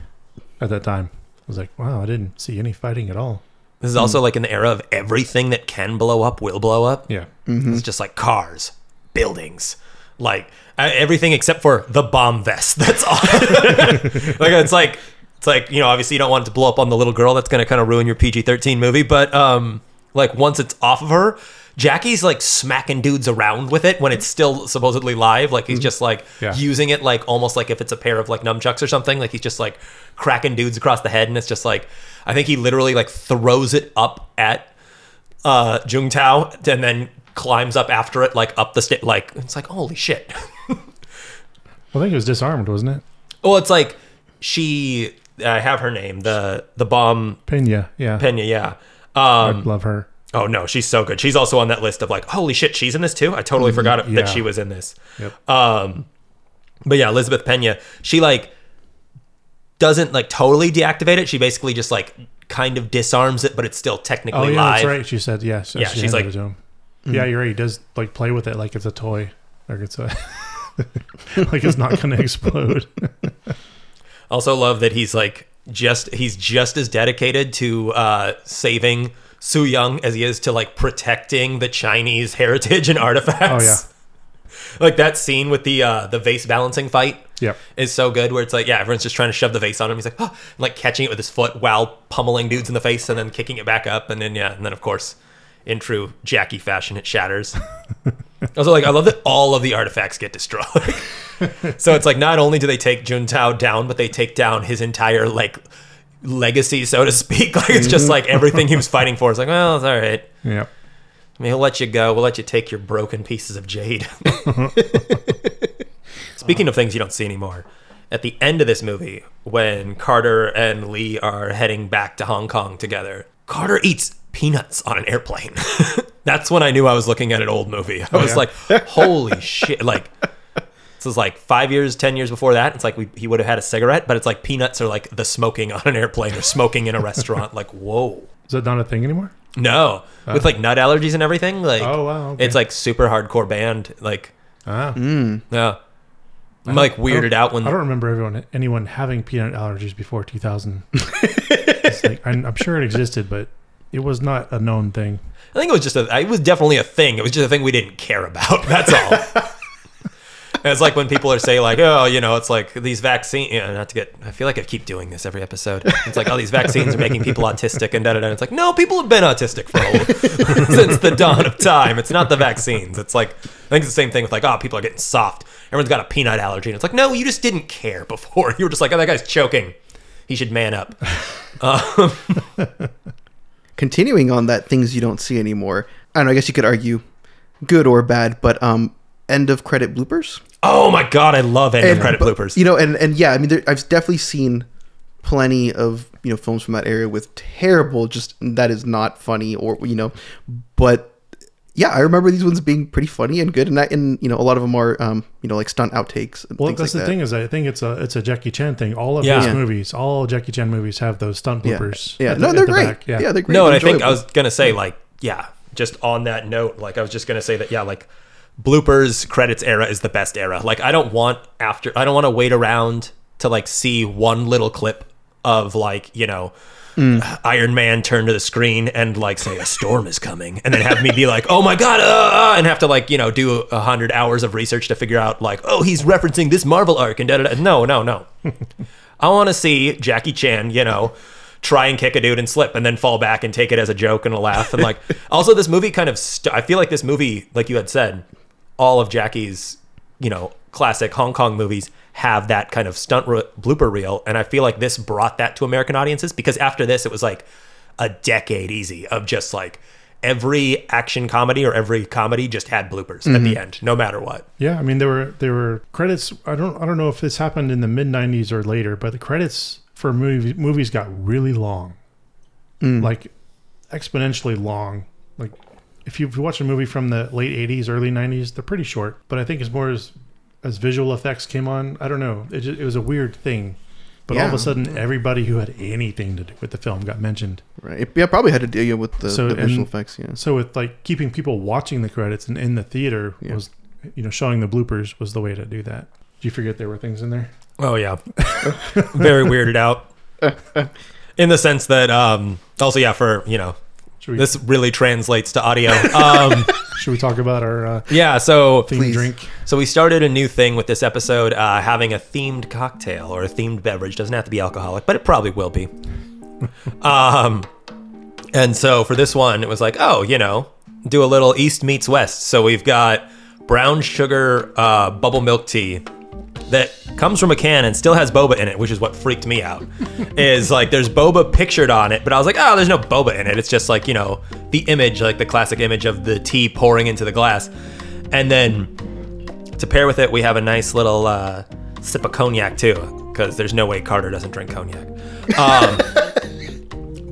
at that time. I was like, wow, I didn't see any fighting at all. This is also mm. like in the era of everything that can blow up will blow up. Yeah. Mm-hmm. It's just like cars, buildings, like everything except for the bomb vest. That's all. Like it's like, it's like, you know, obviously you don't want it to blow up on the little girl. That's going to kind of ruin your P G thirteen movie. But um, like once it's off of her, Jackie's like smacking dudes around with it when it's still supposedly live. Like he's just like yeah. using it like almost like if it's a pair of like nunchucks or something. Like he's just like cracking dudes across the head, and it's just like, I think he literally like throws it up at uh Jung Tao and then climbs up after it like up the sta- like it's like holy shit. Well, I think it was disarmed, wasn't it? Well, it's like she I uh, have her name, the the bomb Peña, yeah. Peña, yeah. Um I'd love her. Oh, no, she's so good. She's also on that list of like, holy shit, she's in this too? I totally mm, forgot it, yeah. that she was in this. Yep. Um, but yeah, Elizabeth Peña, she like doesn't like totally deactivate it. She basically just like kind of disarms it, but it's still technically oh, yeah, live. That's right. She said, yes. Yeah, she she's like, mm-hmm. yeah, you're right. He does like play with it like it's a toy. Like it's, a like it's not going to explode. Also love that he's like just, he's just as dedicated to uh, saving Su Yung as he is to like protecting the Chinese heritage and artifacts. Oh yeah, like that scene with the uh, the vase balancing fight. Yeah, is so good where it's like yeah, everyone's just trying to shove the vase on him. He's like oh, and, like catching it with his foot while pummeling dudes in the face and then kicking it back up and then yeah, and then of course in true Jackie fashion it shatters. Also like I love that all of the artifacts get destroyed. So it's like not only do they take Jun Tao down, but they take down his entire like. legacy, so to speak. Like it's just like everything he was fighting for is like, well, it's all right. Yeah. I mean, he'll let you go. We'll let you take your broken pieces of jade. Speaking of things you don't see anymore, at the end of this movie, when Carter and Lee are heading back to Hong Kong together, Carter eats peanuts on an airplane. That's when I knew I was looking at an old movie. I oh, was yeah? like, holy shit. Like this is like five years, ten years before that. It's like we, he would have had a cigarette, but it's like peanuts are like the smoking on an airplane or smoking in a restaurant. Like, whoa. Is that not a thing anymore? No. Uh, With like nut allergies and everything. Like, oh, wow. Okay. It's like super hardcore banned. Like, ah. Mm. Yeah. I'm like weirded out when... I don't remember everyone anyone having peanut allergies before two thousand. It's like, I'm, I'm sure it existed, but it was not a known thing. I think it was just a... It was definitely a thing. It was just a thing we didn't care about. That's all. It's like when people are saying like, oh, you know, it's like these vaccines, you know, not to get, I feel like I keep doing this every episode. It's like, all oh, these vaccines are making people autistic and da da da. It's like, no, people have been autistic for old, since the dawn of time. It's not the vaccines. It's like, I think it's the same thing with like, oh, people are getting soft. Everyone's got a peanut allergy. And it's like, no, you just didn't care before. You were just like, oh, that guy's choking. He should man up. Um, Continuing on that, things you don't see anymore. I don't know, I guess you could argue good or bad, but um, end of credit bloopers. Oh my God, I love end and, of credit but, bloopers. You know, and, and yeah, I mean, there, I've definitely seen plenty of, you know, films from that area with terrible, just that is not funny or, you know, but yeah, I remember these ones being pretty funny and good. And that, and you know, a lot of them are, um, you know, like stunt outtakes. And well, things that's like the that. thing is, I think it's a, it's a Jackie Chan thing. All of yeah. his yeah. movies, all Jackie Chan movies have those stunt bloopers. Yeah. yeah. No, the, they're the great. Yeah. yeah, they're great. No, and enjoyable. I think I was going to say like, yeah, just on that note, like I was just going to say that, yeah, like bloopers credits era is the best era. Like I don't want after, I don't want to wait around to like see one little clip of like, you know, Mm. Iron Man turn to the screen and like say a storm is coming and then have me be like, oh my God, uh, and have to like, you know, do a hundred hours of research to figure out like, oh, he's referencing this Marvel arc and da da da. No, no, no. I want to see Jackie Chan, you know, try and kick a dude and slip and then fall back and take it as a joke and a laugh. And like, also this movie kind of, st- I feel like this movie, like you had said, all of Jackie's, you know, classic Hong Kong movies have that kind of stunt re- blooper reel, and I feel like this brought that to American audiences, because after this it was like a decade easy of just like every action comedy or every comedy just had bloopers mm-hmm. at the end, no matter what. Yeah, I mean there were there were credits. I don't I don't know if this happened in the mid nineties or later, but the credits for movie, movies got really long, mm. like exponentially long. Like if you, if you watch a movie from the late eighties, early nineties, they're pretty short. But I think it's more as as visual effects came on, I don't know. It, just, it was a weird thing, but yeah. all of a sudden, everybody who had anything to do with the film got mentioned. Right? Yeah, probably had to deal with the, so, the visual and, effects. Yeah. So with like keeping people watching the credits and in the theater yeah. was, you know, showing the bloopers was the way to do that. Did you forget there were things in there? Oh yeah, very weirded out. In the sense that, um, also yeah, for you know, we, this really translates to audio. Um, Should we talk about our uh, yeah? So themed drink. So we started a new thing with this episode, uh, having a themed cocktail or a themed beverage. Doesn't have to be alcoholic, but it probably will be. um, and so for this one, it was like, oh, you know, do a little East meets West. So we've got brown sugar uh, bubble milk tea that comes from a can and still has boba in it, which is what freaked me out. Is like there's boba pictured on it, but I was like, oh, there's no boba in it. It's just like, you know, the image, like the classic image of the tea pouring into the glass. And then to pair with it, we have a nice little uh, sip of cognac too, because there's no way Carter doesn't drink cognac. Um,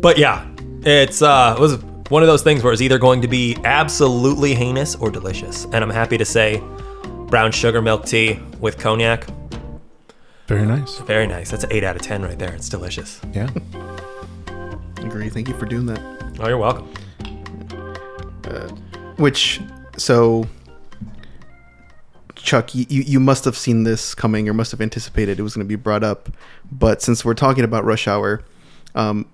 but yeah, it's uh, it was one of those things where it's either going to be absolutely heinous or delicious. And I'm happy to say brown sugar milk tea with cognac. Very nice. Very nice. That's an eight out of ten right there. It's delicious. Yeah. Agree. Thank you for doing that. Oh, you're welcome. Uh, which, so, Chuck, you, you must have seen this coming or must have anticipated it was going to be brought up. But since we're talking about Rush Hour, um,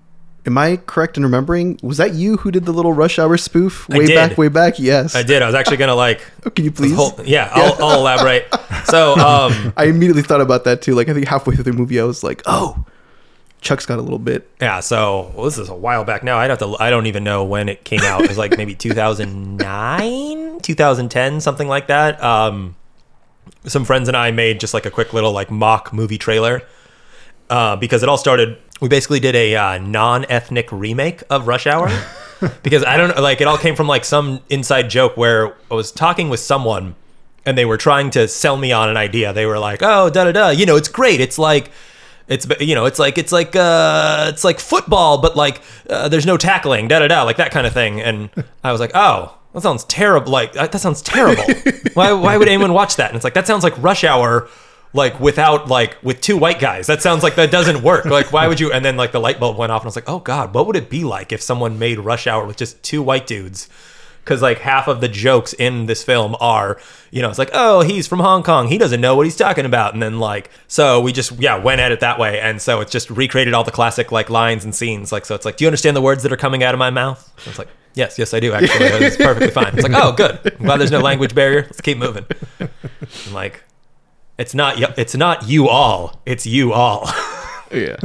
am I correct in remembering? Was that you who did the little Rush Hour spoof way back, way back? Yes. I did. I was actually going to like... Oh, can you please? Whole, yeah, yeah. I'll, I'll elaborate. So um, I immediately thought about that too. Like I think halfway through the movie, I was like, oh, Chuck's got a little bit. Yeah. So well, this is a while back now. I'd have to, I don't even know when it came out. It was like maybe two thousand nine, two thousand ten, something like that. Um, some friends and I made just like a quick little like mock movie trailer uh, because it all started... We basically did a uh, non-ethnic remake of Rush Hour because I don't know, like it all came from like some inside joke where I was talking with someone and they were trying to sell me on an idea. They were like, oh, da da da, you know, it's great. It's like, it's, you know, it's like, it's like, uh, it's like football, but like uh, there's no tackling, da da da, like that kind of thing. And I was like, oh, that sounds terrible. Like that sounds terrible. Why, why would anyone watch that? And it's like, that sounds like Rush Hour. Like without like with two white guys, that sounds like that doesn't work. Like why would you? And then like the light bulb went off and I was like, oh God, what would it be like if someone made Rush Hour with just two white dudes? Because like half of the jokes in this film are, you know, it's like, oh, he's from Hong Kong, he doesn't know what he's talking about. And then like, so we just, yeah, went at it that way. And so it's just recreated all the classic like lines and scenes. Like, so it's like, do you understand the words that are coming out of my mouth? And it's like, yes, yes, I do actually. It's perfectly fine. It's like, oh, good. I'm glad there's no language barrier. Let's keep moving. And like, It's not. It's not you all. It's you all. Yeah.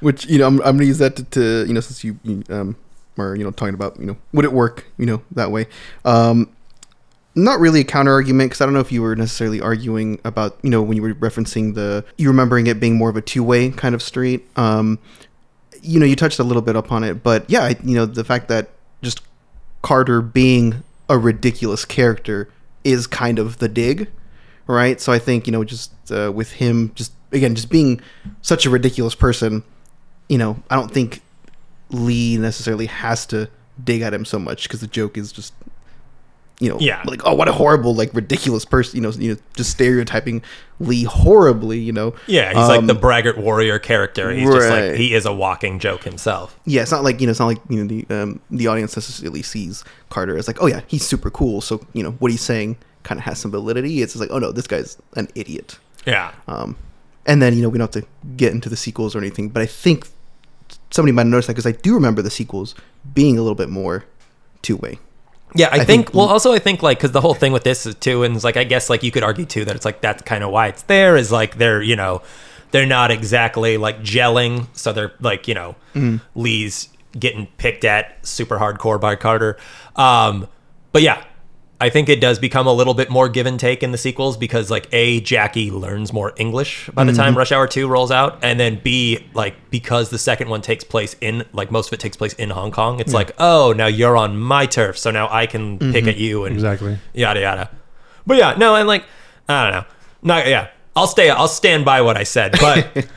Which, you know, I'm, I'm gonna use that to, to, you know, since you um are, you know, talking about, you know, would it work, you know, that way. Um, not really a counter argument, because I don't know if you were necessarily arguing about, you know, when you were referencing the, you remembering it being more of a two way kind of street. Um, you know, you touched a little bit upon it, but yeah, you know, the fact that just Carter being a ridiculous character is kind of the dig. Right. So I think, you know, just uh, with him, just again, just being such a ridiculous person, you know, I don't think Lee necessarily has to dig at him so much, because the joke is just, you know, yeah. like, oh, what a horrible, like, ridiculous person, you know, you know, just stereotyping Lee horribly, you know. Yeah, he's um, like the braggart warrior character. He's right. just like, he is a walking joke himself. Yeah, it's not like, you know, it's not like, you know, the um, the audience necessarily sees Carter as like, oh yeah, he's super cool, so, you know, what he's saying kind of has some validity. It's just like, oh no, this guy's an idiot. Yeah. Um, and then, you know, we don't have to get into the sequels or anything, but I think somebody might notice that, because I do remember the sequels being a little bit more two-way. Yeah, I, I think, think. Well, also I think, like, because the whole thing with this is too, and it's like, I guess, like, you could argue too that it's like that's kind of why it's there, is like they're, you know, they're not exactly like gelling, so they're like, you know, mm. Lee's getting picked at super hardcore by Carter, um, but yeah. I think it does become a little bit more give and take in the sequels, because, like, A, Jackie learns more English by the mm-hmm. time Rush Hour two rolls out. And then B, like, because the second one takes place in, like, most of it takes place in Hong Kong, it's yeah. like, oh, now you're on my turf, so now I can mm-hmm. pick at you and exactly. yada, yada. But yeah, no, and like, I don't know. Not, yeah, I'll stay, I'll stand by what I said, but...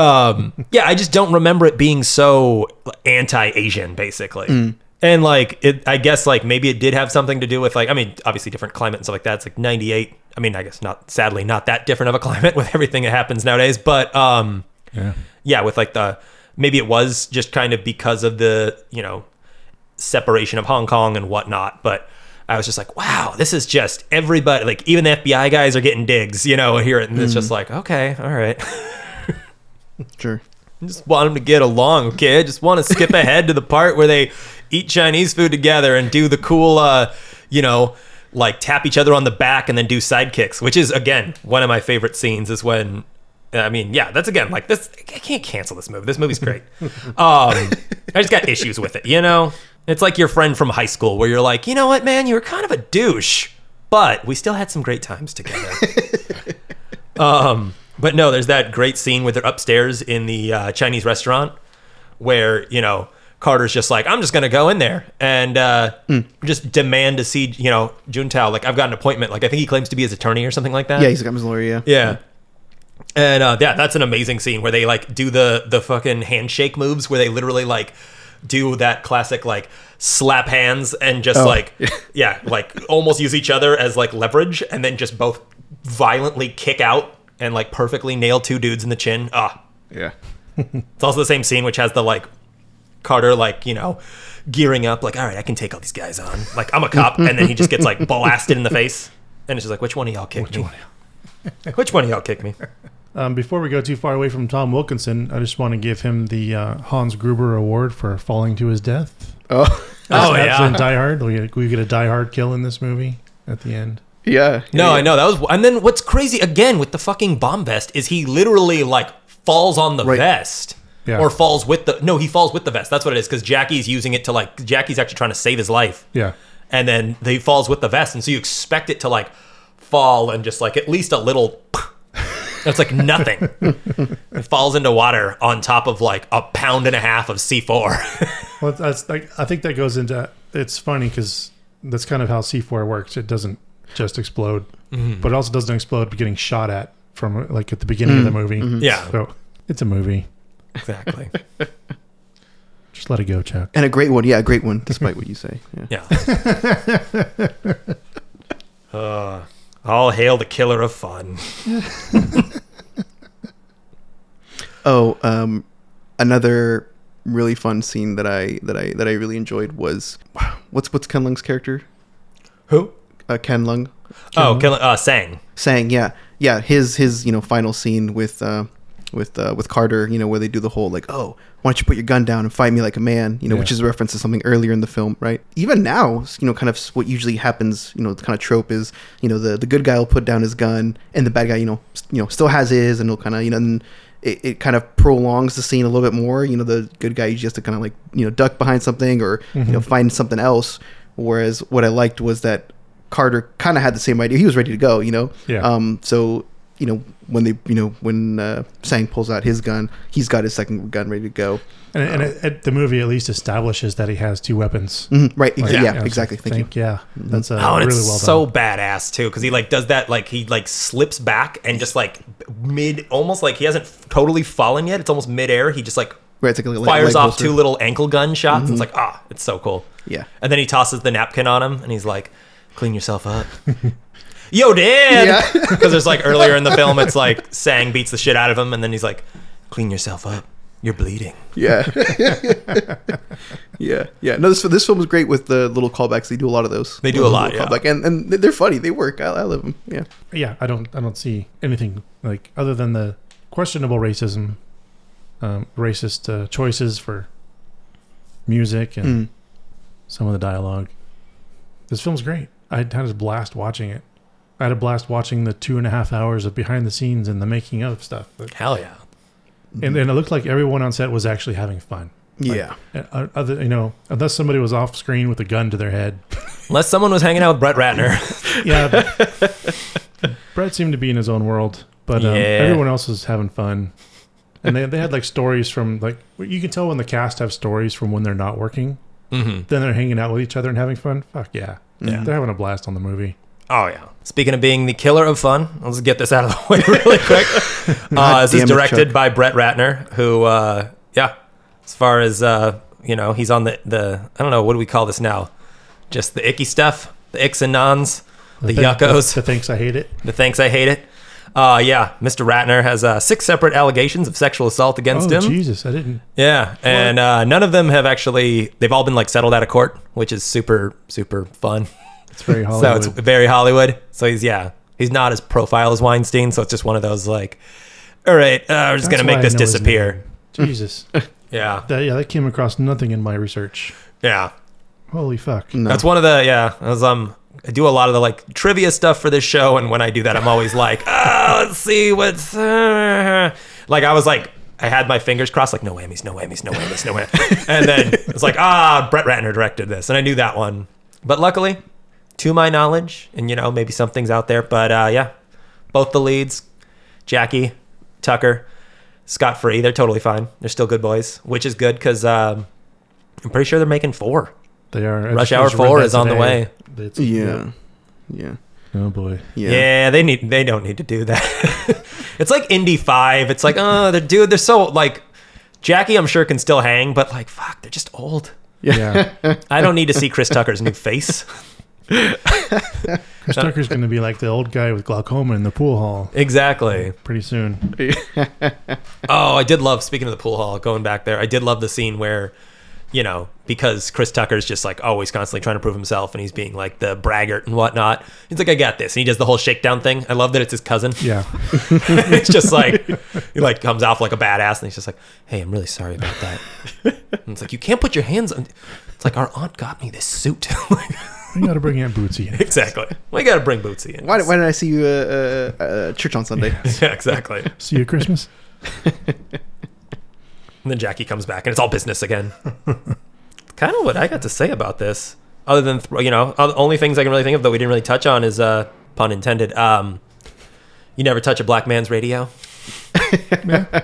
um, yeah, I just don't remember it being so anti-Asian, basically. Mm. And, like, it, I guess, like, maybe it did have something to do with, like, I mean, obviously different climate and stuff like that. It's, like, ninety-eight. I mean, I guess not, sadly, not that different of a climate with everything that happens nowadays. But, um, yeah, yeah with, like, the, maybe it was just kind of because of the, you know, separation of Hong Kong and whatnot. But I was just like, wow, this is just everybody, like, even the F B I guys are getting digs, you know, here. And it's mm. just like, okay, all right. Sure. I just want them to get along, okay? I just want to skip ahead to the part where they... eat Chinese food together and do the cool, uh, you know, like tap each other on the back and then do sidekicks, which is, again, one of my favorite scenes is when, I mean, yeah, that's again, like this, I can't cancel this movie. This movie's great. Um, I just got issues with it, you know? It's like your friend from high school where you're like, you know what, man, you were kind of a douche, but we still had some great times together. um, but no, there's that great scene where they're upstairs in the uh, Chinese restaurant where, you know, Carter's just like, I'm just going to go in there and uh, mm. just demand to see, you know, Juntao. Like, I've got an appointment. Like, I think he claims to be his attorney or something like that. Yeah, he's got his lawyer, yeah. Yeah. yeah. And, uh, yeah, that's an amazing scene where they, like, do the, the fucking handshake moves where they literally, like, do that classic, like, slap hands and just, oh. like, yeah, like, almost use each other as, like, leverage and then just both violently kick out and, like, perfectly nail two dudes in the chin. Ah. Yeah. It's also the same scene which has the, like, Carter, like, you know, gearing up, like, all right, I can take all these guys on. Like, I'm a cop. And then he just gets, like, blasted in the face. And it's just like, which one of y'all kicked which me? One? Which one of y'all kicked me? Um, before we go too far away from Tom Wilkinson, I just want to give him the uh, Hans Gruber Award for falling to his death. Oh, That's oh yeah. Die Hard. We get, we get a Die Hard kill in this movie at the end. Yeah. No, yeah. I know. That was. And then what's crazy, again, with the fucking bomb vest is he literally, like, falls on the right. vest. Yeah. Or falls with the... No, he falls with the vest. That's what it is, because Jackie's using it to, like... Jackie's actually trying to save his life. Yeah. And then he falls with the vest, and so you expect it to, like, fall and just, like, at least a little... That's, like, nothing. It falls into water on top of, like, a pound and a half of C four. Well, that's, like, I think that goes into... It's funny, because that's kind of how C four works. It doesn't just explode. Mm-hmm. But it also doesn't explode getting shot at from, like, at the beginning mm-hmm. of the movie. Mm-hmm. Yeah. So, it's a movie. Exactly. Just let it go, Chuck. And a great one. Yeah, a great one, despite what you say. Yeah. yeah. uh, all hail the killer of fun. oh, um, another really fun scene that I that I that I really enjoyed was what's what's Ken Leung's character? Who? Uh, Ken Leung. Ken oh, Leung? Ken uh, Sang. Sang, yeah, yeah. His his you know final scene with. Uh, with uh, with Carter, you know, where they do the whole like, oh, why don't you put your gun down and fight me like a man, you know, yeah. which is a reference to something earlier in the film, right? Even now, you know, kind of what usually happens, you know, the kind of trope is, you know, the, the good guy will put down his gun and the bad guy, you know, you know, still has his, and he'll kind of, you know, and it, it kind of prolongs the scene a little bit more. You know, the good guy usually has to kind of like, you know, duck behind something or, mm-hmm. you know, find something else. Whereas what I liked was that Carter kind of had the same idea. He was ready to go, you know? Yeah. Um, so, you know, when they, you know, when uh, Sang pulls out his gun, he's got his second gun ready to go. And, um, and it, it, the movie at least establishes that he has two weapons. Mm-hmm, right. Like, yeah, yeah, yeah. Exactly. Thank think, you. Yeah. That's uh, oh, and really it's well so done. Badass too. Cause he like does that, like he like slips back and just like mid, almost like he hasn't f- totally fallen yet. It's almost midair. He just like, right, like fires off poster. two little ankle gun shots. Mm-hmm. It's like, ah, it's so cool. Yeah. And then he tosses the napkin on him and he's like, clean yourself up. Yo, Dad! Because yeah. there's like earlier in the film, it's like Sang beats the shit out of him, and then he's like, clean yourself up. You're bleeding. Yeah. yeah. Yeah. No, this, this film is great with the little callbacks. They do a lot of those. They do a lot, yeah. And, and they're funny. They work. I, I love them. Yeah. Yeah. I don't, I don't see anything like other than the questionable racism, um, racist uh, choices for music and mm. some of the dialogue. This film's great. I had a blast watching it. I had a blast watching the two and a half hours of behind the scenes and the making of stuff. But, hell yeah. And, and it looked like everyone on set was actually having fun. Yeah. Like, other, you know, unless somebody was off screen with a gun to their head. Unless someone was hanging out with Brett Ratner. yeah. Brett seemed to be in his own world, but um, yeah. everyone else was having fun. And they they had like stories from like, you can tell when the cast have stories from when they're not working. Mm-hmm. Then they're hanging out with each other and having fun. Fuck yeah. Yeah. They're having a blast on the movie. Oh, yeah. Speaking of being the killer of fun, let's get this out of the way really quick. Uh, this is directed by Brett Ratner, who, uh, yeah, as far as, uh, you know, he's on the, the, I don't know, what do we call this now? Just the icky stuff, the icks and nons, the, the yuckos. The, the thanks I hate it. The thanks I hate it. Uh, yeah, Mister Ratner has uh, six separate allegations of sexual assault against oh, him. Oh, Jesus, I didn't. Yeah, and uh, none of them have actually, they've all been like settled out of court, which is super, super fun. It's very Hollywood. So it's very Hollywood. So he's, yeah, he's not as profile as Weinstein. So it's just one of those like, all right, uh, we're just going to make this disappear. Jesus. yeah. That, yeah, that came across nothing in my research. Yeah. Holy fuck. No. That's one of the, yeah, I was, um, I do a lot of the like trivia stuff for this show. And when I do that, I'm always like, oh, let's see what's, uh. like, I was like, I had my fingers crossed, like, no whammies, no whammies, no whammies, no whammies. And then it's like, ah, Brett Ratner directed this. And I knew that one. But luckily, to my knowledge, and you know, maybe something's out there, but uh, yeah, both the leads, Jackie, Tucker, scot free. They're totally fine. They're still good boys, which is good because um, I'm pretty sure they're making four. They are. Rush Hour four is on the way. It's, yeah, yeah. Oh boy. Yeah. yeah, they need. They don't need to do that. It's like Indy Five. It's like, oh, they're dude. They're so like Jackie. I'm sure can still hang, but like, fuck, they're just old. Yeah. I don't need to see Chris Tucker's new face. Chris Tucker's going to be like the old guy with glaucoma in the pool hall. Exactly. Pretty soon. oh, I did love, speaking of the pool hall, going back there, I did love the scene where, you know, because Chris Tucker's just like always constantly trying to prove himself and he's being like the braggart and whatnot. He's like, I got this. And he does the whole shakedown thing. I love that it's his cousin. Yeah. it's just like, he like comes off like a badass and he's just like, hey, I'm really sorry about that. and it's like, you can't put your hands on. It's like, our aunt got me this suit. like, we got to bring Aunt Bootsy in. Exactly. We got to bring Bootsy in. Why, why did I see you uh, uh, uh, church on Sunday? Yes. Yeah, exactly. see you at Christmas. and then Jackie comes back, and it's all business again. kind of what I got to say about this, other than, th- you know, the only things I can really think of that we didn't really touch on is, uh, pun intended, um, you never touch a black man's radio. yeah.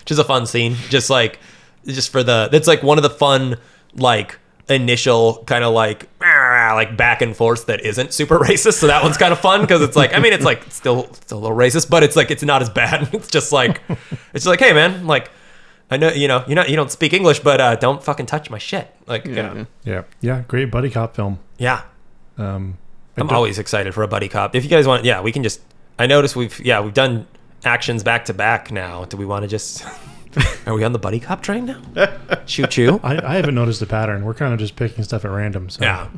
Which is a fun scene. Just like, just for the, that's like one of the fun, like, initial kind of like like back and forth that isn't super racist, so that one's kind of fun because it's like, I mean, it's like still still a little racist, but it's like it's not as bad. It's just like it's like, hey man, like I know you know you're not you don't speak English, but uh don't fucking touch my shit. Like yeah yeah yeah, yeah great buddy cop film. Yeah, um I I'm always excited for a buddy cop. If you guys want, yeah, we can just. I noticed we've yeah we've done actions back to back now. Do we want to just? Are we on the buddy cop train now? Choo choo. I, I haven't noticed a pattern. We're kind of just picking stuff at random. So. Yeah.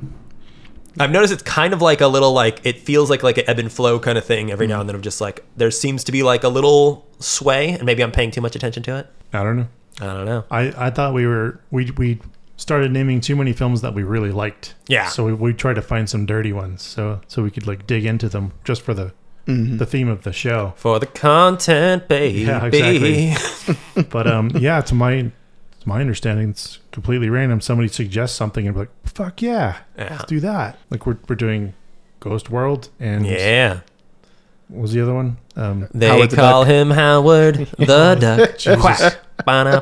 I've noticed it's kind of like a little like, it feels like like an ebb and flow kind of thing every mm-hmm. now and then. Of just like, there seems to be like a little sway, and maybe I'm paying too much attention to it. I don't know. I don't know. I, I thought we were we we started naming too many films that we really liked. Yeah. So we, we tried to find some dirty ones, so so we could like dig into them just for the mm-hmm. the theme of the show, for the content, baby. Yeah, exactly. But um, yeah, to my to my understanding, it's completely random. Somebody suggests something and we're like, fuck yeah, yeah, let's do that. Like we're we're doing Ghost World and yeah. What was the other one? Um, they Howard call the him Howard the Duck. Jesus.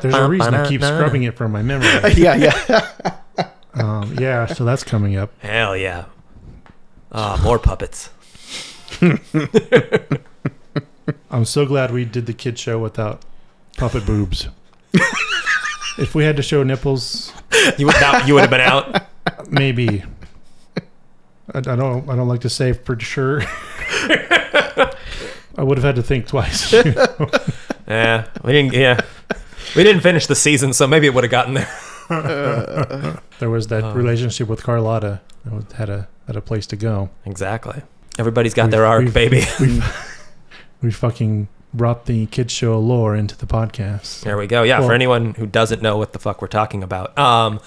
There's a reason I keep scrubbing it from my memory. Yeah, yeah. um, yeah, so that's coming up. Hell yeah. Oh, more puppets. I'm so glad we did the kid show without puppet boobs. If we had to show nipples, you would, not, you would have been out. Maybe. I, I don't. I don't like to say for sure. I would have had to think twice. You know? Yeah, we didn't. Yeah, we didn't finish the season, so maybe it would have gotten there. Uh, there was that um, relationship with Carlotta that had a had a place to go. Exactly. Everybody's got we've, their arc, we've, baby. We've, we fucking brought the kids show lore into the podcast. There we go. Yeah, well, for anyone who doesn't know what the fuck we're talking about, um,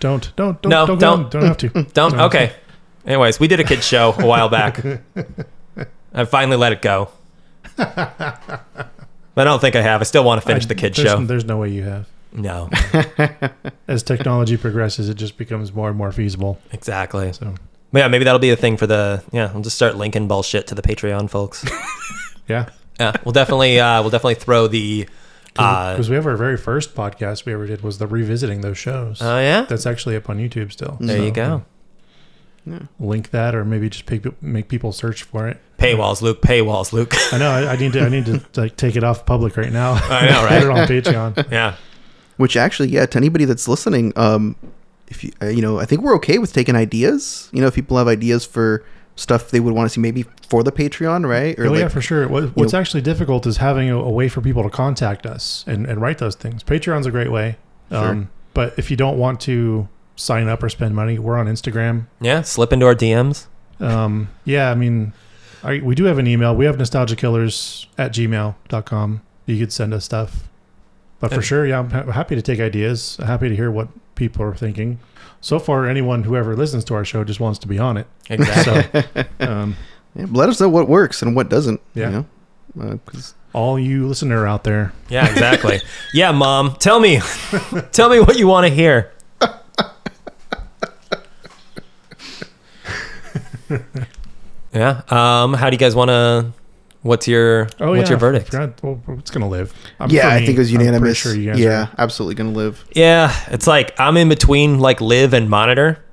don't don't don't no, don't don't, don't have to don't, don't okay. To. Anyways, we did a kids show a while back. I finally let it go. But I don't think I have. I still want to finish I, the kid there's, show. There's no way you have. No. As technology progresses, it just becomes more and more feasible. Exactly. So, but yeah, maybe that'll be a thing for the. Yeah, we'll just start linking bullshit to the Patreon, folks. Yeah. Yeah, we'll definitely, uh, we'll definitely throw the. Because uh, we have our very first podcast we ever did was the revisiting those shows. Oh uh, yeah. That's actually up on YouTube still. There so, you go. Yeah. Link that, or maybe just pay, make people search for it. Paywalls, Luke. Paywalls, Luke. I know. I, I need to. I need to like take it off public right now. I know, right? Put it on Patreon. Yeah. Which actually, yeah, to anybody that's listening, um, if you, uh, you know, I think we're okay with taking ideas. You know, if people have ideas for stuff they would want to see, maybe for the Patreon, right? Or oh, like, yeah, for sure. What, what's know, actually difficult is having a, a way for people to contact us and, and write those things. Patreon's a great way. Um, sure. But if you don't want to sign up or spend money, we're on Instagram. Yeah, slip into our D Ms. Um, yeah, I mean, I, we do have an email. We have nostalgia killers at gmail dot com. You could send us stuff. But for and, sure, yeah, I'm ha- happy to take ideas. Happy to hear what people are thinking. So far, anyone, whoever listens to our show just wants to be on it. Exactly. So, um, yeah, let us know what works and what doesn't. Yeah. You know? uh, All you listener out there. Yeah, exactly. Yeah, Mom, tell me. Tell me what you want to hear. Yeah. Um, how do you guys want to? What's your oh, What's yeah. your verdict? Well, it's gonna live. I'm yeah, I think it was unanimous. Sure yeah, are. absolutely gonna live. Yeah, it's like I'm in between like live and monitor,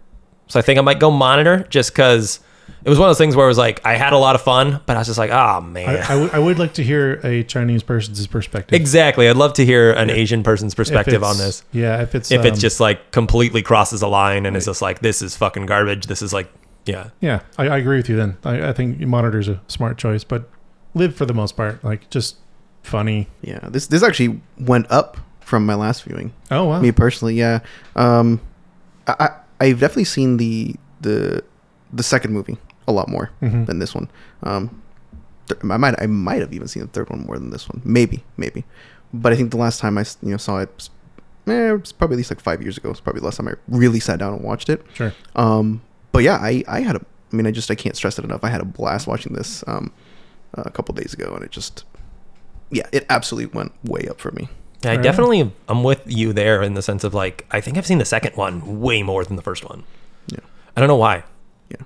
so I think I might go monitor just because it was one of those things where it was like I had a lot of fun, but I was just like, oh man. I, I, w- I would like to hear a Chinese person's perspective. Exactly. I'd love to hear an yeah. Asian person's perspective on this. Yeah, if it's if um, it's just like completely crosses a line and right. It's just like this is fucking garbage. This is like. Yeah. Yeah. I, I agree with you then. I, I think monitor's a smart choice, but live for the most part. Like just funny. Yeah. This this actually went up from my last viewing. Oh wow. Me personally, yeah. Um I, I I've definitely seen the the the second movie a lot more mm-hmm. than this one. Um th- I might I might have even seen the third one more than this one. Maybe, maybe. But I think the last time I you know saw it eh, it's probably at least like five years ago. It's probably the last time I really sat down and watched it. Sure. Um But yeah, I, I had a, I mean, I just, I can't stress it enough. I had a blast watching this um, a couple days ago and it just, yeah, it absolutely went way up for me. Yeah, I definitely, I'm with you there in the sense of like, I think I've seen the second one way more than the first one. Yeah. I don't know why. Yeah.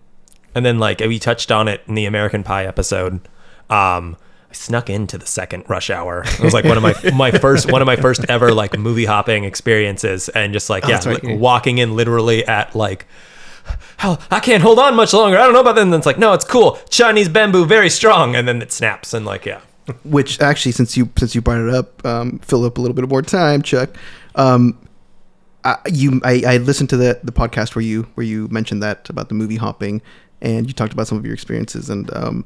And then like, we touched on it in the American Pie episode. Um, I snuck into the second Rush Hour. It was like one of my my first one of my first ever like movie hopping experiences and just like, yeah, oh, right. like, walking in literally at like, hell, I can't hold on much longer. I don't know about that. And then it's like, no, it's cool. Chinese bamboo, very strong. And then it snaps and like, yeah. Which actually, since you since you brought it up, um, fill up a little bit more time, Chuck. Um, I, you, I, I listened to the the podcast where you where you mentioned that about the movie hopping, and you talked about some of your experiences. And um,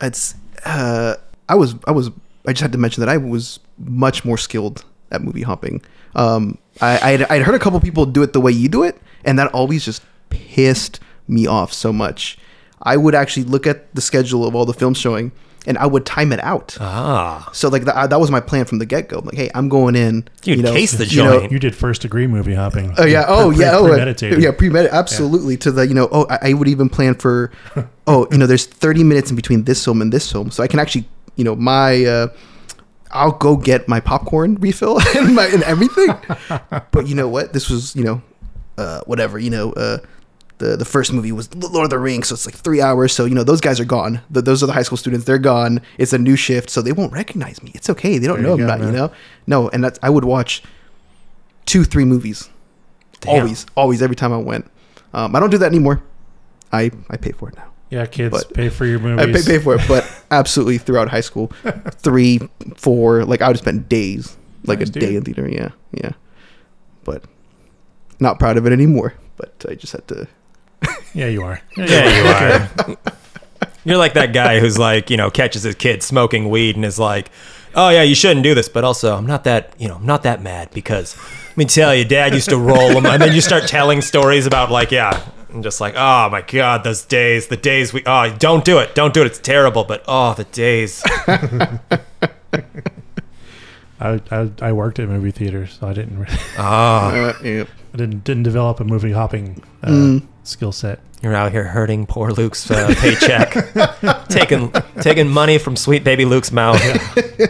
it's uh, I was I was I just had to mention that I was much more skilled at movie hopping. Um, I I'd, I'd heard a couple people do it the way you do it, and that always just pissed me off so much. I would actually look at the schedule of all the films showing and I would time it out. Ah. So like the, I, that was my plan from the get go. Like, hey, I'm going in. Dude, you know, case the joint. You know, you did first degree movie hopping. Oh yeah. Oh pre- yeah. Pre- oh premeditated. Yeah. Premeditated. Absolutely. Yeah. To the you know. Oh, I, I would even plan for. Oh, you know, there's thirty minutes in between this film and this film, so I can actually, you know, my. Uh, I'll go get my popcorn refill and, my, and everything. But you know what? This was, you know, uh, whatever, you know, uh, the, the first movie was Lord of the Rings. So it's like three hours. So, you know, those guys are gone. The, those are the high school students. They're gone. It's a new shift. So they won't recognize me. It's okay. They don't there know I'm not, you know? No. And that's, I would watch two, three movies. Damn. Always, always, every time I went. Um, I don't do that anymore. I, I pay for it now. Yeah, kids, but pay for your movies. I pay, pay for it, but absolutely throughout high school, three, four, like I would spend days, like nice, a dude. day in theater. Yeah, yeah, but not proud of it anymore. But I just had to. Yeah, you are. Yeah, you are. You're like that guy who's like, you know, catches his kid smoking weed and is like, oh yeah, you shouldn't do this, but also I'm not that, you know, I'm not that mad because let me tell you, Dad used to roll them, and then you start telling stories about like, yeah. I'm just like, oh my God, those days, the days we, oh, don't do it, don't do it, it's terrible, but oh, the days. I, I I worked at movie theaters, so I didn't really, oh. uh, yeah. I didn't didn't develop a movie hopping uh, mm. skill set. You're out here hurting poor Luke's uh, paycheck, taking taking money from sweet baby Luke's mouth. Yeah.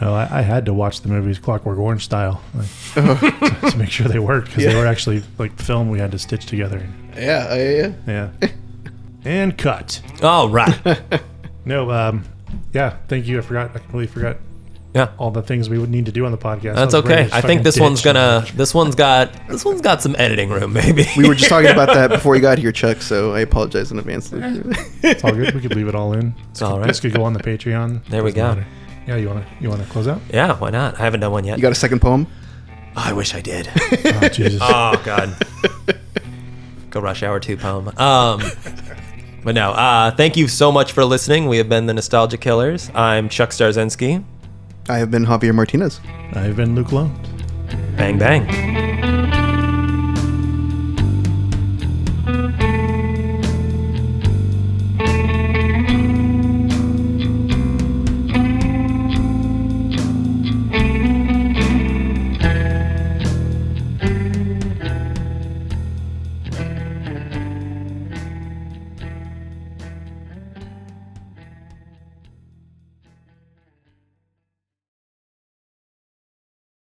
No, I, I had to watch the movies Clockwork Orange style, like, oh. to, to make sure they worked because yeah. they were actually like film we had to stitch together. Yeah, uh, yeah, yeah. And cut. All right. No, um, yeah. Thank you. I forgot. I completely forgot. Yeah. All the things we would need to do on the podcast. That's okay. I think this one's gonna. This one's got. This one's got some editing room, maybe. We were just talking about that before you got here, Chuck. So I apologize in advance. It's all good. We could leave it all in. It's all right. This could go on the Patreon. There we go. Matter. Yeah, you want to you want to close out? Yeah, why not? I haven't done one yet. You got a second poem? Oh, I wish I did. Oh, Jesus. Oh, God. Go Rush Hour two poem. Um, but no, uh, thank you so much for listening. We have been the Nostalgia Killers. I'm Chuck Starzynski. I have been Javier Martinez. I have been Luke Lund. Bang, bang.